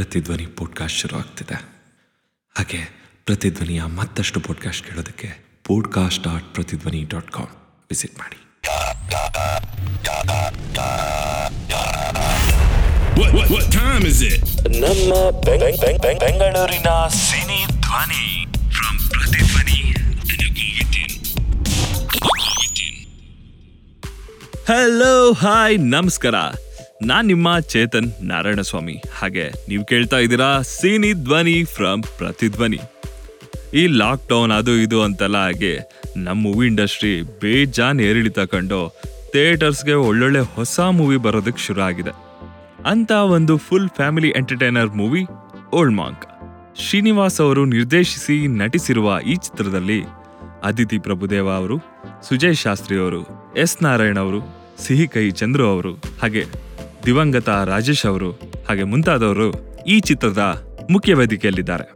ಪ್ರತಿಧ್ವನಿ podcast ಶುರು ಆಗ್ತಿದೆ. ಹಾಗೆ ಪ್ರತಿಧ್ವನಿಯ ಮತ್ತಷ್ಟು ಪಾಡ್ಕಾಸ್ಟ್ ಕೇಳೋದಕ್ಕೆ podcast.pratidvani.com ವಿಸಿಟ್ ಮಾಡಿ. What time is it? ನಮ್ಮ ಬೆಂಗಳೂರಿನ ಸಿನಿ ಧ್ವನಿ from ಪ್ರತಿಧ್ವನಿ. ಹಲೋ, ಹಾಯ್, ನಮಸ್ಕಾರ. ನಾನು ನಿಮ್ಮ ಚೇತನ್ ನಾರಾಯಣಸ್ವಾಮಿ. ಹಾಗೆ ನೀವು ಕೇಳ್ತಾ ಇದ್ದೀರಾ ಸಿನಿ ಧ್ವನಿ ಫ್ರಮ್ ಪ್ರತಿಧ್ವನಿ. ಈ ಲಾಕ್ಡೌನ್ ಅದು ಇದು ಅಂತೆಲ್ಲ ಆಗಿ ನಮ್ಮ ಮೂವಿ ಇಂಡಸ್ಟ್ರಿ ಬೇಜಾನ್ ಏರಿಳಿತ ಕಂಡು ಥಿಯೇಟರ್ಸ್ಗೆ ಒಳ್ಳೊಳ್ಳೆ ಹೊಸ ಮೂವಿ ಬರೋದಕ್ಕೆ ಶುರು ಆಗಿದೆ. ಅಂಥ ಒಂದು full family entertainer movie Old Monk. Srinivas ಅವರು ನಿರ್ದೇಶಿಸಿ ನಟಿಸಿರುವ ಈ ಚಿತ್ರದಲ್ಲಿ ಅದಿತಿ ಪ್ರಭುದೇವ ಅವರು, ಸುಜಯ್ ಶಾಸ್ತ್ರಿ ಅವರು, ಎಸ್ ನಾರಾಯಣ ಅವರು, ಸಿಹಿ ಕೈ ಚಂದ್ರು ಅವರು, ಹಾಗೆ ದಿವಂಗತ ರಾಜೇಶ್ ಅವರು, ಹಾಗೆ ಮುಂತಾದವರು ಈ ಚಿತ್ರದ ಮುಖ್ಯ ವೇದಿಕೆಯಲ್ಲಿದ್ದಾರೆ.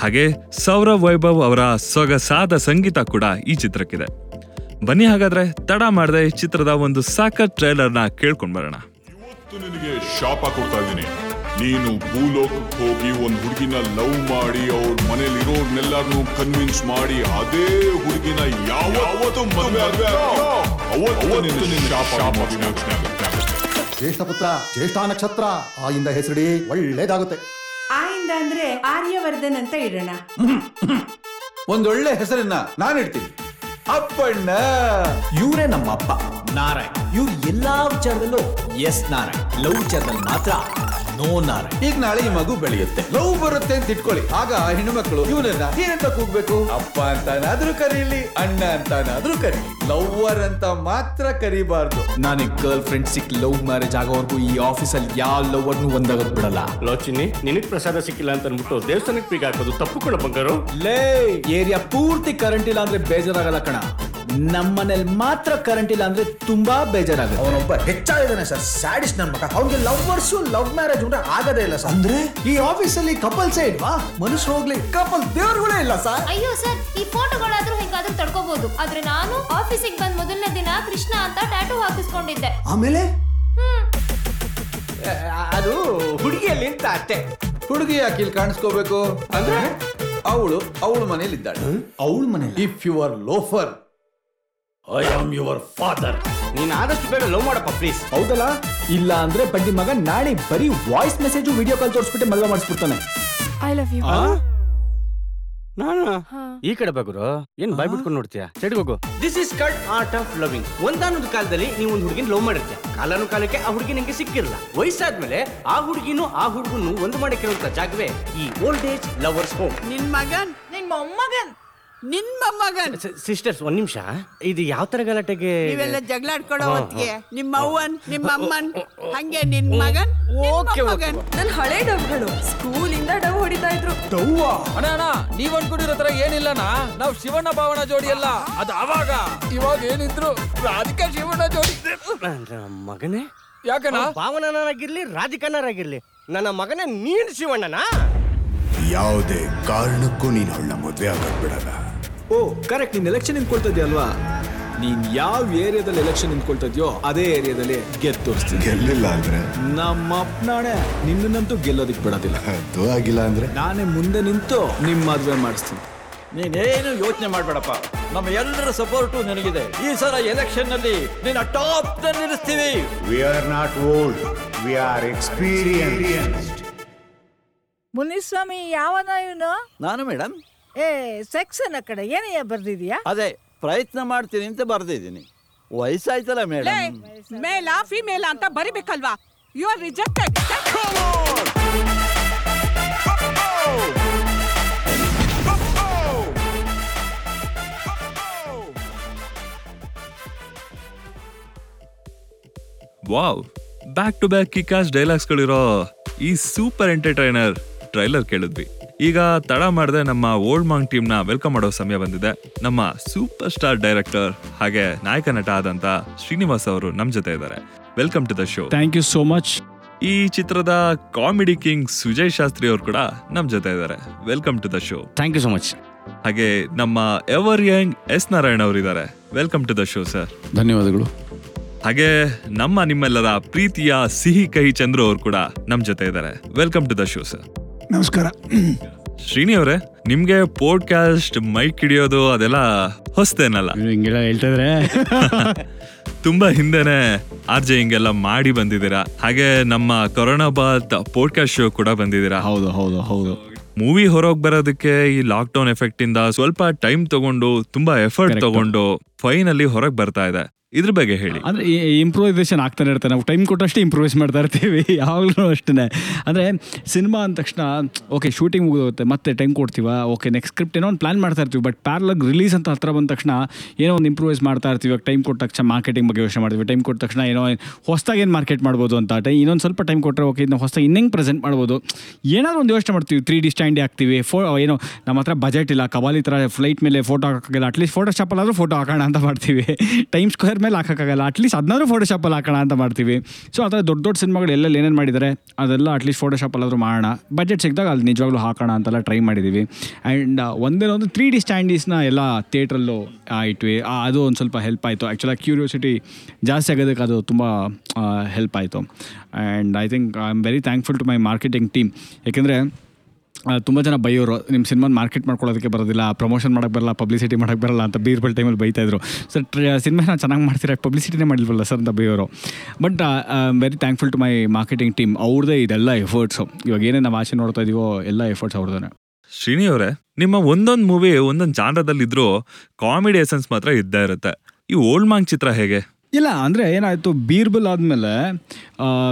ಹಾಗೆ ಸೌರಭ್ ವೈಭವ್ ಅವರ ಸೊಗಸಾದ ಸಂಗೀತ ಕೂಡ ಈ ಚಿತ್ರಕ್ಕಿದೆ. ಬನ್ನಿ ಹಾಗಾದ್ರೆ ತಡ ಮಾಡದೆ ಚಿತ್ರದ ಒಂದು ಸಾಕಷ್ಟು ಟ್ರೈಲರ್ನ ಕೇಳ್ಕೊಂಡು ಬರೋಣ. ಶಾಪ ಕೊಡ್ತಾ ಇದ್ದೀನಿ, ನೀನು ಭೂಲೋಕಕ್ಕೆ ಹೋಗಿ ಒಂದು ಹುಡುಗಿನ ಲವ್ ಮಾಡಿ ಅವ್ರ ಮನೇಲಿರೋರ್ನೆಲ್ಲಾರ್ನು ಕನ್ವಿನ್ಸ್ ಮಾಡಿ ಅದೇ ಹುಡುಗಿನ ಯಾವತ್ತೂ ಮದುವೆ ಆಗಬೇಕು. ಜ್ಯೇಷ್ಠ ಪುತ್ರ, ಜ್ಯೇಷ್ಠ ನಕ್ಷತ್ರ, ಆಯಿಂದ ಹೆಸರಿಡಿ, ಒಳ್ಳೇದಾಗುತ್ತೆ. ಆಯಿಂದ ಅಂದ್ರೆ ಆರ್ಯವರ್ಧನ್ ಅಂತ ಇಡೋಣ. ಒಂದೊಳ್ಳೆ ಹೆಸರನ್ನ ನಾನು ಇಡ್ತೀನಿ, ಅಪ್ಪಣ್ಣ. ಇವರೇ ನಮ್ಮ ಅಪ್ಪ ನಾರಾಯಣ್. ಇವ್ರು ಎಲ್ಲಾ ವಿಚಾರದಲ್ಲೂ ಎಸ್ ನಾರಾಯಣ್, ಲವ್ ವಿಚಾರದಲ್ಲಿ ಮಾತ್ರ ನೋ ನಾರಾಯಣ್. ಈಗ ನಾಳೆ ಈ ಮಗು ಬೆಳೆಯುತ್ತೆ, ಲವ್ ಬರುತ್ತೆ ಅಂತ ಇಟ್ಕೊಳ್ಳಿ. ಆಗ ಹೆಣ್ಣು ಮಕ್ಕಳು ಇವನನ್ನ ಏನಂತ ಕೂಗ್ಬೇಕು? ಅಪ್ಪ ಅಂತಾನಾದ್ರೂ ಕರೀಲಿ, ಅಣ್ಣ ಅಂತಾನಾದ್ರೂ ಕರೀಲಿ, ಲವ್ವರ್ ಅಂತ ಮಾತ್ರ ಕರಿಬಾರ್ದು. ನಾನು ಗರ್ಲ್ ಫ್ರೆಂಡ್ ಸಿಕ್ ಲವ್ ಮ್ಯಾರೇಜ್ ಆಗೋವರೆಗೂ ಈ ಆಫೀಸಲ್ಲಿ ಯಾವ ಲವ್ವರ್ನು ಒಂದಾಗೋದ್ ಬಿಡಲ್ಲ. ಲೋಚಿನಿ, ನಿನಗ್ ಪ್ರಸಾದ ಸಿಕ್ಕಿಲ್ಲ ಅಂತ ಅನ್ಬಿಟ್ಟು ದೇವಸ್ಥಾನಕ್ಕೆ ಪೀಕ್ ಹಾಕೋದು ತಪ್ಪುಕೊಳ್ಳೋ ಬಂಗಾರು. ಲೇ, ಏರಿಯಾ ಪೂರ್ತಿ ಕರೆಂಟ್ ಇಲ್ಲ ಅಂದ್ರೆ ಬೇಜಾರಾಗಲ್ಲ ಕಣ, ನಮ್ಮನೇಲಿ ಮಾತ್ರ ಕರೆಂಟ್ ಇಲ್ಲ ಅಂದ್ರೆ ತುಂಬಾ ಬೇಜಾರಾಗುತ್ತೆ. ಅವನೊಬ್ಬ ಹೆಚ್ಚಾಗಿದ್ದಾನೆ ಸರ್, ಸ್ಯಾಡಿಸ್ಟ್ ನನ್ನ ಮಗ. ಅವನಿಗೆ ಲವ್ವರ್ಸು ಲವ್ ಮ್ಯಾರೇಜ್ ಕೂಡ ಆಗದೇ ಇಲ್ಲ ಸರ್. ಅಂದ್ರೆ ಈ ಆಫೀಸಲ್ಲಿ ಕಪಲ್ಸೇ ಇಲ್ವಾ? ಮನುಷ್ಯ ಹೋಗ್ಲಿ, ಕಪಲ್ ದೇವ್ರುಗಳೇ ಇಲ್ಲ ಸರ್. ಅಯ್ಯೋ ಸರ್, ಈ ಫೋಟೋಗಳಾದ್ರೂ ಹೇಗಾದ್ರೂ ತಡ್ಕೋಬಹುದು. ಆದ್ರೆ ನಾನು ಆಫೀಸಿಗೆ ಬಂದ ಮೊದಲನೇ ದಿನ ಕೃಷ್ಣ ಅಂತ ಟ್ಯಾಟೂ ಹಾಕಿಸ್ಕೊಂಡಿದ್ದೆ. ಆಮೇಲೆ ಅದು ಹುಡುಗಿಯಲ್ಲಿ ಅಂತ ಅಷ್ಟೇ. ಹುಡುಗಿ ಯಾಕಿಲ್ ಕಾಣಿಸ್ಕೋಬೇಕು ಅಂದ್ರೆ ಅವಳು ಅವಳ ಮನೇಲಿ ಇದ್ದಾಳೆ. ಅವಳ ಮನೇಲಿ if you are loafer, I am your father. ನೀನ್ ಆದಷ್ಟು ಬೇಗ ಲವ್ ಮಾಡಪ್ಪ ಪ್ಲೀಸ್. ಹೌದಲ್ಲ? ಇಲ್ಲ ಅಂದ್ರೆ ಬಡ್ಡಿ ಮಗ ನಾಳೆ ಬರೀ ವಾಯ್ಸ್ ಮೆಸೇಜು ವಿಡಿಯೋ ಕಾಲ್ ತೋರಿಸ್ಬಿಟ್ಟು ಮದುವೆ ಮಾಡಿಸ್ಬಿಡ್ತಾನೆ. I love you. ನಾನಾ ಈ ಕಡೆ ಬಾಗುರು, ಏನ್ ಬಾಯ್ ಬಿಟ್ಕೊಂಡು ನೋಡ್ತೀಯಾ? ಸೈಡ್ ಹೋಗು. This is called art of loving. ಒಂದಾನೊಂದು ಕಾಲದಲ್ಲಿ ನೀವು ಒಂದು ಹುಡುಗಿನ ಲವ್ ಮಾಡಿರ್ತೀಯ. ಕಾಲಾನು ಕಾಲಕ್ಕೆ ಆ ಹುಡುಗಿ ನಿಂಗೆ ಸಿಕ್ಕಿರಲ್ಲ. ವಯಸ್ಸಾದ್ಮೇಲೆ ಆ ಹುಡುಗಿನೂ ಆ ಹುಡುಗನು ಒಂದು ಮಾಡಿಕ್ಕಿರುವಂತ ಜಾಗವೇ ಈ ಓಲ್ಡ್ ಏಜ್ ಲವರ್ಸ್ ಹೋಮ್. ನಿನ್ ಮಗನ್, ನಿನ್ ಮೊಮ್ಮಗನ್, ನಿನ್ ಮೊಮ್ಮಗನ್. ಸಿಸ್ಟರ್ಸ್ ಒಂದ್ ನಿಮಿಷ, ಇದು ಯಾವ ತರ ಗಲಾಟೆಗೆ ನೀವೆಲ್ಲ ಜಗಳಾಡ್ಕೊಳ್ಳೋ ಹೊತ್ತಿಗೆ ನಿಮ್ಮ ಅವ್ವನ್ ನಿಮ್ಮ ಅಮ್ಮನ್ ಹಂಗೆ ನಿನ್ ಮಗನ್. ಓಕೆ, ನನ್ ಹಳೆ ಡವ್ಗಳು ಸ್ಕೂಲಿಂದ ಡವ್ ಹೊಡಿತಾ ಇದ್ರು. ಅಣ್ಣ, ನೀವ್ ಅನ್ಕೊಂಡಿರೋ ತರ ಏನಿಲ್ಲನಾ, ನಾವ್ ಶಿವಣ್ಣ ಭಾವನ ಜೋಡಿ ಅಲ್ಲ. ಅದು ಅವಾಗ, ಇವಾಗ ಏನಿದ್ರು ರಾಧಿಕಾ ಶಿವಣ್ಣ ಜೋಡಿ. ಮಗನೇ ಯಾಕಣ್ಣ? ಭಾವನನಾಗಿರ್ಲಿ ರಾಧಿಕಾನಾಗಿರ್ಲಿ, ನನ್ನ ಮಗನೇ ನೀನ್ ಶಿವಣ್ಣನ. ಯಾವುದೇ ಕಾರಣಕ್ಕೂ ನೀನ್ ಅವಳ ಮದುವೆ ಆಗಕ್ ಬಿಡಲ್ಲ. ಓ ಕರೆಕ್ಟ್, ನೀನ್ ಎಲೆಕ್ಷನ್ ನಿಂತ್ಕೊಳ್ತಾ ಇದೆಯಾ ಅಲ್ವಾ? ನೀನ್ ಯಾವ ಏರಿಯಾದಲ್ಲಿ ಎಲೆಕ್ಷನ್ ನಿಂತ್ಕೊಳ್ತಾ ಇದೆಯೋ ಅದೇ ಏರಿಯಾದಲ್ಲಿ ಗೆದ್ದು ತೋರಿಸ್ತೀನಿ. ಗೆಲ್ಲಿಲ್ಲ ಅಂದ್ರೆ ನಮ್ಮ ಅಪ್ಪನಾಣೆ ನಿನ್ನಂತೂ ಗೆಲ್ಲೋದಿಕ್ ಬಿಡೋದಿಲ್ಲ. ಅದು ಆಗಿಲ್ಲ ಅಂದ್ರೆ ನಾನೇ ಮುಂದೆ ನಿಂತು ನಿಮ್ ಮದುವೆ ಮಾಡಿಸ್ತೀನಿ. ನೀನೇನು ಯೋಚನೆ ಮಾಡಬೇಡಪ್ಪ, ನಮ್ಮ ಎಲ್ಲರ ಸಪೋರ್ಟು ನಿನಗಿದೆ. ಈ ಸಲ ಎಲೆಕ್ಷನ್ ನಲ್ಲಿ ನಿನ್ನ ಟಾಪ್ ನಿಲ್ಲಿಸ್ತೀವಿ. We are not old, we are experienced. Muniswamy ಯಾವನ ಇವನು? ನಾನು ಮೇಡಮ್. ಏ ಸೆಕ್ಷನ್ ಕಡೆ ಏನಯ್ಯ ಬರ್ದಿದ್ಯಾ? ಅದೇ ಪ್ರಯತ್ನ ಮಾಡ್ತೀನಿ ಅಂತ ಬರ್ದಿದ್ದೀನಿ. ವಯಸ್ಸಾಯ್ತಲ್ಲ ಮೇಡಮ್. ಮೇಲ ಫಿಮೇಲ ಅಂತ ಬರಿಬೇಕಲ್ವಾ? You are rejected. Wow, back to back kickass dialogues ಗಳಿರೋ ಈ ಸೂಪರ್ ಎಂಟರ್ಟೈನರ್ ಟ್ರೈಲರ್ ಕೇಳಿದ್ವಿ. ಈಗ ತಡ ಮಾಡದೆ ನಮ್ಮ ಓಲ್ಡ್ ಮಾಂಕ್ ಟೀಮ್ನ ವೆಲ್ಕಮ್ ಮಾಡೋ ಸಮಯ ಬಂದಿದೆ. ನಮ್ಮ ಸೂಪರ್ ಸ್ಟಾರ್ ಡೈರೆಕ್ಟರ್ ಹಾಗೆ ನಾಯಕ ನಟ ಆದಂತ ಶ್ರೀನಿವಾಸ್ ಅವರು ನಮ್ಮ ಜೊತೆ ಇದ್ದಾರೆ. Welcome to the show. Thank you so much. ಈ ಚಿತ್ರದ ಕಾಮಿಡಿ ಕಿಂಗ್ ಸುಜಯ್ ಶಾಸ್ತ್ರಿ ಅವರು ಕೂಡ ನಮ್ಮ ಜೊತೆ ಇದ್ದಾರೆ. Welcome to the show. Thank you so much. ಹಾಗೆ ನಮ್ಮ ಎವರ್ ಯಂಗ್ ಎಸ್ ನಾರಾಯಣ್ ಅವರು ಇದ್ದಾರೆ. Welcome to the show sir. ಧನ್ಯವಾದಗಳು. ಹಾಗೆ ನಮ್ಮ ನಿಮ್ಮೆಲ್ಲರ ಪ್ರೀತಿಯ ಸಿಹಿ ಕಹಿ ಚಂದ್ರು ಅವರು ಕೂಡ ನಮ್ ಜೊತೆ ಇದ್ದಾರೆ. Welcome to the show sir. ನಮಸ್ಕಾರ ಶ್ರೀನಿ ಅವರೇ, ನಿಮ್ಗೆ ಪಾಡ್ಕಾಸ್ಟ್ ಮೈಕ್ ಹಿಡಿಯೋದು ಅದೆಲ್ಲ ಹೊಸದೇನಲ್ಲ, ತುಂಬಾ ಹಿಂದೆನೆ ಆರ್ ಜೆ ಹಿಂಗೆಲ್ಲ ಮಾಡಿ ಬಂದಿದ್ದೀರಾ. ಹಾಗೆ ನಮ್ಮ ಕೊರೋನಾ ಬಾತ್ ಪಾಡ್ಕಾಸ್ಟ್ ಶೋ ಕೂಡ ಬಂದಿದ್ದೀರಾ. ಹೌದು ಹೌದು ಹೌದು. ಮೂವಿ ಹೊರಗೆ ಬರೋದಕ್ಕೆ ಈ ಲಾಕ್ಡೌನ್ ಎಫೆಕ್ಟ್ ಇಂದ ಸ್ವಲ್ಪ ಟೈಮ್ ತಗೊಂಡು ತುಂಬಾ ಎಫರ್ಟ್ ತಗೊಂಡು ಫೈನಲಿ ಹೊರಗೆ ಬರ್ತಾ ಇದೆ. ಇದ್ರ ಬಗ್ಗೆ ಹೇಳಿ. ಅಂದರೆ ಇಂಪ್ರೂವೈಸೇಷನ್ ಆಗ್ತಾನೆ ಇರ್ತಾರೆ, ನಾವು ಟೈಮ್ ಕೊಟ್ಟಷ್ಟು ಇಂಪ್ರೂವೈಸ್ ಮಾಡ್ತಾ ಇರ್ತೀವಿ ಯಾವಾಗಲೂ ಅಷ್ಟೇ. ಅಂದರೆ ಸಿನಿಮಾ ಅಂದ ತಕ್ಷಣ ಓಕೆ ಶೂಟಿಂಗ್ ಮುಗಿದೋಗುತ್ತೆ, ಮತ್ತೆ ಟೈಮ್ ಕೊಡ್ತೀವಿ, ಓಕೆ ನೆಕ್ಸ್ಟ್ ಸ್ಕ್ರಿಪ್ಟ್ ಏನೋ ಒಂದು ಪ್ಲ್ಯಾನ್ ಮಾಡ್ತಾ ಇರ್ತೀವಿ. ಬಟ್ ಪ್ಯಾರಲಾಗಿ ರಿಲೀಸ್ ಅಂತ ಹತ್ರ ಬಂದ ತಕ್ಷಣ ಏನೋ ಒಂದು ಇಂಪ್ರೂವೈಸ್ ಮಾಡ್ತಾ ಇರ್ತೀವಿ. ಟೈಮ್ ಕೊಟ್ಟ ತಕ್ಷಣ ಮಾರ್ಕೆಟಿಂಗ್ ಬಗ್ಗೆ ಯೋಚನೆ ಮಾಡ್ತೀವಿ, ಟೈಮ್ ಕೊಟ್ಟ ತಕ್ಷಣ ಏನೋ ಹೊಸದಾಗಿ ಏನು ಮಾರ್ಕೆಟ್ ಮಾಡ್ಬೋದು ಅಂತ, ಇನ್ನೊಂದು ಸ್ವಲ್ಪ ಟೈಮ್ ಕೊಟ್ಟರೆ ಓಕೆ ಇದನ್ನ ಹೊಸದಾಗಿ ಇನ್ನೇನು ಪ್ರೆಸೆಂಟ್ ಮಾಡ್ಬೋದು, ಏನಾದರೂ ಒಂದು ಯೋಚನೆ ಮಾಡ್ತೀವಿ. 3D ಸ್ಟ್ಯಾಂಡೇ ಆಗ್ತೀವಿ, ಏನೋ ನಮ್ಮ ಹತ್ರ ಬಜೆಟ್ ಇಲ್ಲ, ಕವಾಲಿ ಥರ ಫ್ಲೈಟ್ ಮೇಲೆ ಫೋಟೋ ಹಾಕೋಕ್ಕಾಗಲ್ಲ, ಅಟ್ಲೀಸ್ಟ್ ಫೋಟೋಶಾಪಲ್ಲಾದರೂ ಫೋಟೋ ಹಾಕೋಣ ಅಂತ ಮಾಡ್ತೀವಿ. ಟೈಮ್ ಸ್ಕ್ವೇರ್ ಮೇಲೆ ಹಾಕೋಕ್ಕಾಗಲ್ಲ, ಅಟ್ಲೀಸ್ಟ್ ಅದನ್ನಾದ್ರೂ ಫೋಟೋಶಾಪಲ್ಲಿ ಹಾಕೋಣ ಅಂತ ಮಾಡ್ತೀವಿ. ಸೊ ಆ ಥರ ದೊಡ್ಡ ದೊಡ್ಡ ಸಿನಿಮಾಗಳು ಎಲ್ಲೆಲ್ಲಿ ಏನೇನು ಮಾಡಿದ್ದಾರೆ ಅದೆಲ್ಲ ಅಟ್ಲೀಸ್ಟ್ ಫೋಟೋಶಾಪಲ್ಲಾದರೂ ಮಾಡೋಣ, ಬಜೆಟ್ ಸಿಕ್ಕಿದಾಗ ಅಲ್ಲಿ ನಿಜವಾಗ್ಲೂ ಹಾಕೋಣ ಅಂತೆಲ್ಲ ಟ್ರೈ ಮಾಡಿದ್ದೀವಿ. ಆ್ಯಂಡ್ ಒಂದೇನೊಂದು 3D ಸ್ಟ್ಯಾಂಡೀಸ್ನ ಎಲ್ಲ ಥಿಯೇಟ್ರಲ್ಲೂ ಇಟ್ವಿ, ಅದು ಒಂದು ಸ್ವಲ್ಪ ಹೆಲ್ಪ್ ಆಯಿತು. ಆ್ಯಕ್ಚುಲಾಗಿ ಕ್ಯೂರಿಯಾಸಿಟಿ ಜಾಸ್ತಿ ಆಗೋದಕ್ಕೆ ಅದು ತುಂಬ ಹೆಲ್ಪ್ ಆಯಿತು. And I think I am very thankful to my marketing team. ಯಾಕೆಂದರೆ ತುಂಬ ಜನ ಬೈಯೋರು, ನಿಮ್ಮ ಸಿನಿಮಾನ ಮಾರ್ಕೆಟ್ ಮಾಡ್ಕೊಳ್ಳೋದಕ್ಕೆ ಬರೋದಿಲ್ಲ, ಪ್ರಮೋಷನ್ ಮಾಡೋಕ್ಕೆ ಬರಲ್ಲ, ಪಬ್ಲಿಸಿಟಿ ಮಾಡೋಕ್ಕೆ ಬರಲ್ಲ ಅಂತ ಬೀರ್ಬಲ್ ಟೈಮಲ್ಲಿ ಬೈತಾಯಿದ್ರು. ಸರ್ ಸಿನಿಮಾನ ಚೆನ್ನಾಗಿ ಮಾಡ್ತೀರಾ, ಪಬ್ಲಿಸಿಟಿನೇ ಮಾಡಿಲ್ವಲ್ಲ ಸರ್ ಅಂತ ಬೈಯೋರು. But I am very thankful to my marketing team, ಅವ್ರದ್ದೇ ಇದೆಲ್ಲ ಎಫರ್ಟ್ಸು. ಇವಾಗ ಏನೇ ನಾವು ಆಚೆ ನೋಡ್ತಾ ಇದೀವೋ ಎಲ್ಲ ಎಫರ್ಟ್ಸ್ ಅವ್ರದ್ದೇ. ಶ್ರೀನಿ ಅವರೇ, ನಿಮ್ಮ ಒಂದೊಂದು ಮೂವಿ ಒಂದೊಂದು ಜಾನರದಲ್ಲಿದ್ದರೂ ಕಾಮಿಡಿ ಎಸೆನ್ಸ್ ಮಾತ್ರ ಇದ್ದೇ ಇರುತ್ತೆ. ಈ ಓಲ್ಡ್ ಮಾಂಕ್ ಚಿತ್ರ ಹೇಗೆ? ಇಲ್ಲ ಅಂದರೆ ಏನಾಯಿತು, ಬೀರ್ಬಲ್ ಆದಮೇಲೆ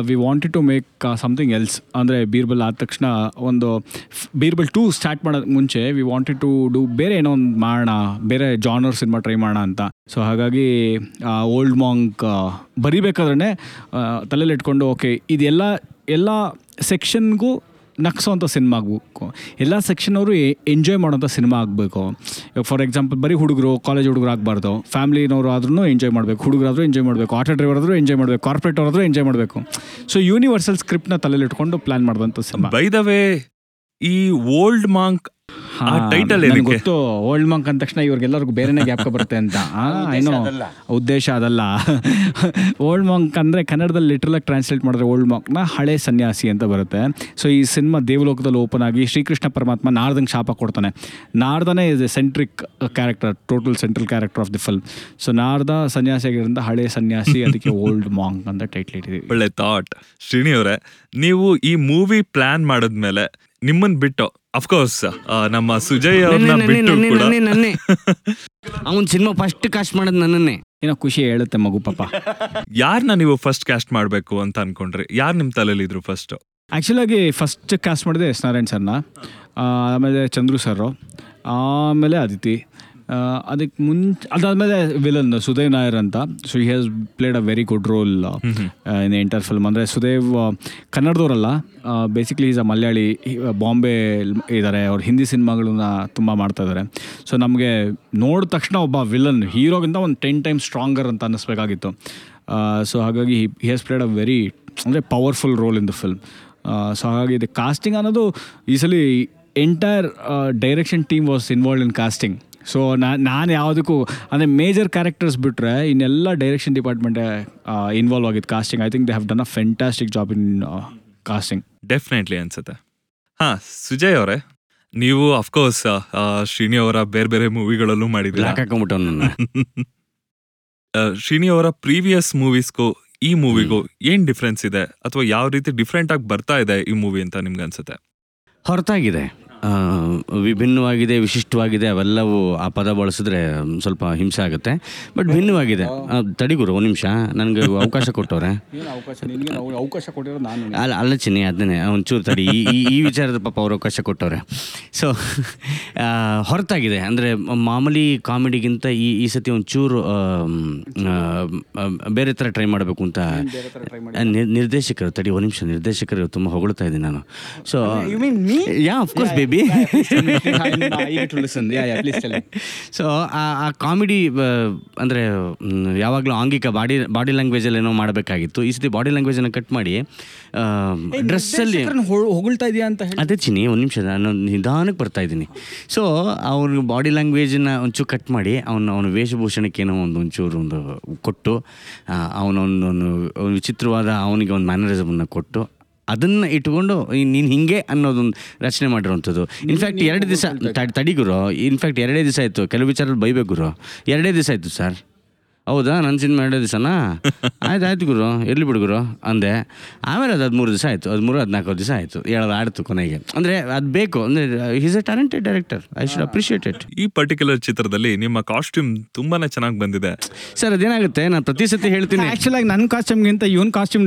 we wanted to make something else. ಅಂದರೆ ಬೀರ್ಬಲ್ ಆದ ತಕ್ಷಣ ಒಂದು ಬೀರ್ಬಲ್ 2 ಸ್ಟಾರ್ಟ್ ಮಾಡೋಕ್ಕೆ ಮುಂಚೆ ವಿ ವಾಂಟೆಡ್ ಟು ಡೂ ಬೇರೆ ಏನೋ ಒಂದು ಮಾಡೋಣ, ಬೇರೆ ಜಾನರ್ ಸಿನಿಮಾ ಟ್ರೈ ಮಾಡೋಣ ಅಂತ. ಸೊ ಹಾಗಾಗಿ ಓಲ್ಡ್ ಮಾಂಕ್ ಬರೀಬೇಕಾದ್ರೆ ತಲೆಯಲ್ಲಿಟ್ಕೊಂಡು ಓಕೆ ಇದೆಲ್ಲ ಎಲ್ಲ ಸೆಕ್ಷನ್ಗೂ ನಗ್ಸೋವಂಥ ಸಿನಿಮಾ ಆಗಬೇಕು, ಎಲ್ಲ ಸೆಕ್ಷನವರು ಎಂಜಾಯ್ ಮಾಡೋಂಥ ಸಿನಿಮಾ ಆಗಬೇಕು. ಇವಾಗ ಫಾರ್ ಎಕ್ಸಾಂಪಲ್ ಬರೀ ಹುಡುಗರು, ಕಾಲೇಜ್ ಹುಡುಗರು ಆಗಬಾರ್ದು, ಫ್ಯಾಮಿಲಿನವರು ಆದ್ರೂ ಎಂಜಾಯ್ ಮಾಡಬೇಕು, ಹುಡುಗರಾದರೂ ಎಂಜಾಯ್ ಮಾಡಬೇಕು, ಆಟೋ ಡ್ರೈವರ್ ಆದರೂ ಎಂಜಾಯ್ ಮಾಡಬೇಕು, ಕಾರ್ಪೊರೇಟ್ ಅವರಾದರೂ ಎಂಜಾಯ್ ಮಾಡಬೇಕು. ಸೊ ಯೂನಿವರ್ಸಲ್ ಸ್ಕ್ರಿಪ್ಟ್ನ ತಲೆಯಲ್ಲಿ ಇಟ್ಕೊಂಡು ಪ್ಲಾನ್ ಮಾಡಿದಂಥ ಸಿನಿಮಾ. ಬೈ ದ ವೇ ಈ ಓಲ್ಡ್ ಮಾಂಕ್ ಟೈಟಲ್ ಗೊತ್ತು, ಓಲ್ಡ್ ಮಂಕ್ ಅಂದ ತಕ್ಷಣ ಇವ್ರಿಗೆಲ್ಲರಿಗೂ ಬೇರೆನೇ ಗ್ಯಾಪ್ ಬರುತ್ತೆ ಅಂತ ಏನೋ ಉದ್ದೇಶ ಅದಲ್ಲ. ಓಲ್ಡ್ ಮಂಕ್ ಅಂದರೆ ಕನ್ನಡದಲ್ಲಿ ಲಿಟ್ರಲಾಗಿ ಟ್ರಾನ್ಸ್ಲೇಟ್ ಮಾಡಿದ್ರೆ ಓಲ್ಡ್ ಮಂಕ್ನ ಹಳೆ ಸನ್ಯಾಸಿ ಅಂತ ಬರುತ್ತೆ. ಸೊ ಈ ಸಿನಿಮಾ ದೇವಲೋಕದಲ್ಲಿ ಓಪನ್ ಆಗಿ ಶ್ರೀಕೃಷ್ಣ ಪರಮಾತ್ಮ ನಾರದಂಗೆ ಶಾಪ ಕೊಡ್ತಾನೆ. ನಾರದನೇ is a centric character, total central character of the film. So Narada ಸನ್ಯಾಸಿ ಆಗಿರೋದ್ರಿಂದ ಹಳೆ ಸನ್ಯಾಸಿ, ಅದಕ್ಕೆ ಓಲ್ಡ್ ಮಾಂಕ್ ಅಂತ ಟೈಟ್ಲ್ ಇಟ್ಟಿದ್ದೀವಿ. ಒಳ್ಳೆ ಥಾಟ್. ಶ್ರೀನಿ ಅವರೇ, ನೀವು ಈ ಮೂವಿ ಪ್ಲಾನ್ ಮಾಡಿದ್ಮೇಲೆ ನಿಮ್ಮನ್ನು ಬಿಟ್ಟು ಅಫ್ಕೋರ್ಸ್ ನಮ್ಮ ಸುಜಯ್ ಅವ್ರನ್ನ ಬಿಟ್ಟು ಕೂಡ ಅವನ ಸಿನಿಮಾ ಫಸ್ಟ್ ಕಾಸ್ಟ್ ಮಾಡೋದು ನನ್ನನ್ನೇ, ಏನೋ ಖುಷಿ ಹೇಳುತ್ತೆ ಮಗು ಪಾಪ. ಯಾರನ್ನ ನೀವು ಫಸ್ಟ್ ಕಾಸ್ಟ್ ಮಾಡಬೇಕು ಅಂತ ಅನ್ಕೊಂಡ್ರಿ? ಯಾರು ನಿಮ್ಮ ತಲೆಯಲ್ಲಿ ಇದ್ರು ಫಸ್ಟ್? ಆ್ಯಕ್ಚುಲಾಗಿ ಫಸ್ಟ್ ಕಾಸ್ಟ್ ಮಾಡಿದೆ ಎಸ್ ನಾರಾಯಣ್ ಸರ್ನ, ಆಮೇಲೆ ಚಂದ್ರು ಸರ್, ಆಮೇಲೆ ಅದಿತಿ, ಅದಕ್ಕೆ ಮುಂಚೆ ಅದಾದಮೇಲೆ ವಿಲನ್ ಸುದೇವ್ ನಾಯರ್ ಅಂತ. So he has played a very good role in entire film. ಅಂದರೆ ಸುದೇವ್ ಕನ್ನಡದವರಲ್ಲ, basically is a Malayali, Bombay ಇದ್ದಾರೆ, ಅವ್ರು ಹಿಂದಿ ಸಿನಿಮಾಗಳನ್ನ ತುಂಬ ಮಾಡ್ತಾ ಇದ್ದಾರೆ. ಸೊ ನಮಗೆ ನೋಡಿದ ತಕ್ಷಣ ಒಬ್ಬ ವಿಲನ್ ಹೀರೋಗಿಂತ ಒಂದು 10 times ಸ್ಟ್ರಾಂಗರ್ ಅಂತ ಅನ್ನಿಸ್ಬೇಕಾಗಿತ್ತು. ಸೊ ಹಾಗಾಗಿ he has played a very ಅಂದರೆ powerful role in the film. So ಹಾಗಾಗಿ ಇದು ಕಾಸ್ಟಿಂಗ್ ಅನ್ನೋದು ಈ ಸಲ entire direction team was involved in casting. So ನಾನು ಯಾವುದಕ್ಕೂ ಅಂದರೆ ಮೇಜರ್ ಕ್ಯಾರೆಕ್ಟರ್ಸ್ ಬಿಟ್ಟರೆ ಇನ್ನೆಲ್ಲ ಡೈರೆಕ್ಷನ್ ಡಿಪಾರ್ಟ್ಮೆಂಟೇ ಇನ್ವಾಲ್ವ್ ಆಗಿತ್ತು casting. I think they have done a fantastic job in casting, definitely ಅನಿಸುತ್ತೆ. ಹಾಂ ಸುಜಯ್ ಅವರೇ, ನೀವು ಅಫ್ಕೋರ್ಸ್ ಶ್ರೀನಿ ಅವರ ಬೇರೆ ಬೇರೆ ಮೂವಿಗಳಲ್ಲೂ ಮಾಡಿದ್ರಿ. ಶ್ರೀನಿ ಅವರ ಪ್ರೀವಿಯಸ್ ಮೂವೀಸ್ಗೂ ಈ ಮೂವಿಗೂ ಏನು ಡಿಫ್ರೆನ್ಸ್ ಇದೆ, ಅಥವಾ ಯಾವ ರೀತಿ ಡಿಫ್ರೆಂಟಾಗಿ ಬರ್ತಾ ಇದೆ ಈ ಮೂವಿ ಅಂತ ನಿಮ್ಗೆ ಅನಿಸುತ್ತೆ? ಹೊರತಾಗಿದೆ, ವಿಭಿನ್ನವಾಗಿದೆ, ವಿಶಿಷ್ಟವಾಗಿದೆ. ಅವೆಲ್ಲವೂ ಆ ಪದ ಬಳಸಿದ್ರೆ ಸ್ವಲ್ಪ ಹಿಂಸೆ ಆಗುತ್ತೆ, ಬಟ್ ಭಿನ್ನವಾಗಿದೆ. ತಡಿಗುರು ಒಂದು ನಿಮಿಷ, ನನಗೆ ಅವಕಾಶ ಕೊಟ್ಟವ್ರೆ. ಅವಕಾಶ ಕೊಟ್ಟಿರೋದು ನಾನು ಅಲ್ಲ ಅಲ್ಲ ಚಿನ್ನಿ, ಅದನ್ನೇ ಒಂಚೂರು ತಡಿ. ಈ ಈ ವಿಚಾರದ ಪಾಪ ಅವ್ರು ಅವಕಾಶ ಕೊಟ್ಟವ್ರೆ. ಸೊ ಹೊರತಾಗಿದೆ ಅಂದರೆ ಮಾಮೂಲಿ ಕಾಮಿಡಿಗಿಂತ ಈ ಸತಿ ಒಂಚೂರು ಬೇರೆ ಥರ ಟ್ರೈ ಮಾಡಬೇಕು ಅಂತ ನಿರ್ದೇಶಕರು, ತಡಿ ಒಂದು ನಿಮಿಷ, ನಿರ್ದೇಶಕರು ತುಂಬ ಹೊಗಳ್ತಾ ಇದ್ದೀನಿ ನಾನು. So yeah of course baby maybe. Yeah, please tell me. I'm eager to listen. Yeah, please tell me. So, ಆ ಕಾಮಿಡಿ ಅಂದರೆ ಯಾವಾಗಲೂ ಆಂಗಿಕ ಬಾಡಿ ಲ್ಯಾಂಗ್ವೇಜಲ್ಲಿ ಏನೋ ಮಾಡಬೇಕಾಗಿತ್ತು. ಈ ಸತಿ ಬಾಡಿ ಲ್ಯಾಂಗ್ವೇಜನ್ನು ಕಟ್ ಮಾಡಿ ಡ್ರೆಸ್ಸಲ್ಲಿ ಹೊಗಳ್ತಾ ಇದೆಯಾ ಅಂತ ಹೇಳಿ ಅದೇ ಚಿನಿ ಒಂದು ನಿಮಿಷ ನಾನು ನಿಧಾನಕ್ಕೆ ಬರ್ತಾ ಇದ್ದೀನಿ. ಸೊ ಅವ್ರ ಬಾಡಿ ಲ್ಯಾಂಗ್ವೇಜನ್ನು ಒಂಚೂರು ಕಟ್ ಮಾಡಿ ಅವನ ವೇಷಭೂಷಣಕ್ಕೇನೋ ಒಂಚೂರು ಕೊಟ್ಟು ಅವನೊಂದು ವಿಚಿತ್ರವಾದ ಅವನಿಗೆ ಒಂದು ಮ್ಯಾನರಿಸಮನ್ನು ಕೊಟ್ಟು ಅದನ್ನು ಇಟ್ಕೊಂಡು ನೀನು ಹೀಗೆ ಅನ್ನೋದೊಂದು ರಚನೆ ಮಾಡಿರುವಂಥದ್ದು. ಇನ್ಫ್ಯಾಕ್ಟ್ 2 ದಿವಸ ತಡಿಗುರು, ಇನ್ಫ್ಯಾಕ್ಟ್ 2 ದಿವಸ ಆಯಿತು, ಕೆಲವು ವಿಚಾರದಲ್ಲಿ ಬೈಬೇಕುರು. 2 ದಿವಸ ಆಯಿತು ಸರ್. ಹೌದಾ, ನನ್ನ ಸಿನಿಮಾ 2 ದಿವಸನಾ? ಆಯ್ತು ಗುರು, ಎಲ್ಲಿ ಬಿಡುಗುರು ಅಂದೆ. ಆಮೇಲೆ ಅದು 13 ದಿವಸ ಆಯಿತು, 13-14 ದಿವಸ ಆಯಿತು, ಹೇಳೋದು ಆಡ್ತು ಕೊನೆಗೆ. ಅಂದರೆ ಅದು ಬೇಕು, ಅಂದರೆ is a talented director, I should appreciate it. ಈ ಪರ್ಟಿಕ್ಯುಲರ್ ಚಿತ್ರದಲ್ಲಿ ನಿಮ್ಮ ಕಾಸ್ಟ್ಯೂಮ್ ತುಂಬಾ ಚೆನ್ನಾಗಿ ಬಂದಿದೆ ಸರ್. ಅದೇನಾಗುತ್ತೆ, ನಾನು ಪ್ರತಿ ಸತಿ ಹೇಳ್ತೀನಿ, ಆ್ಯಕ್ಚುಲಾಗಿ ನನ್ನ ಕಾಸ್ಟ್ಯೂಮ್ಗಿಂತ ಇವನ್ ಕಾಸ್ಟ್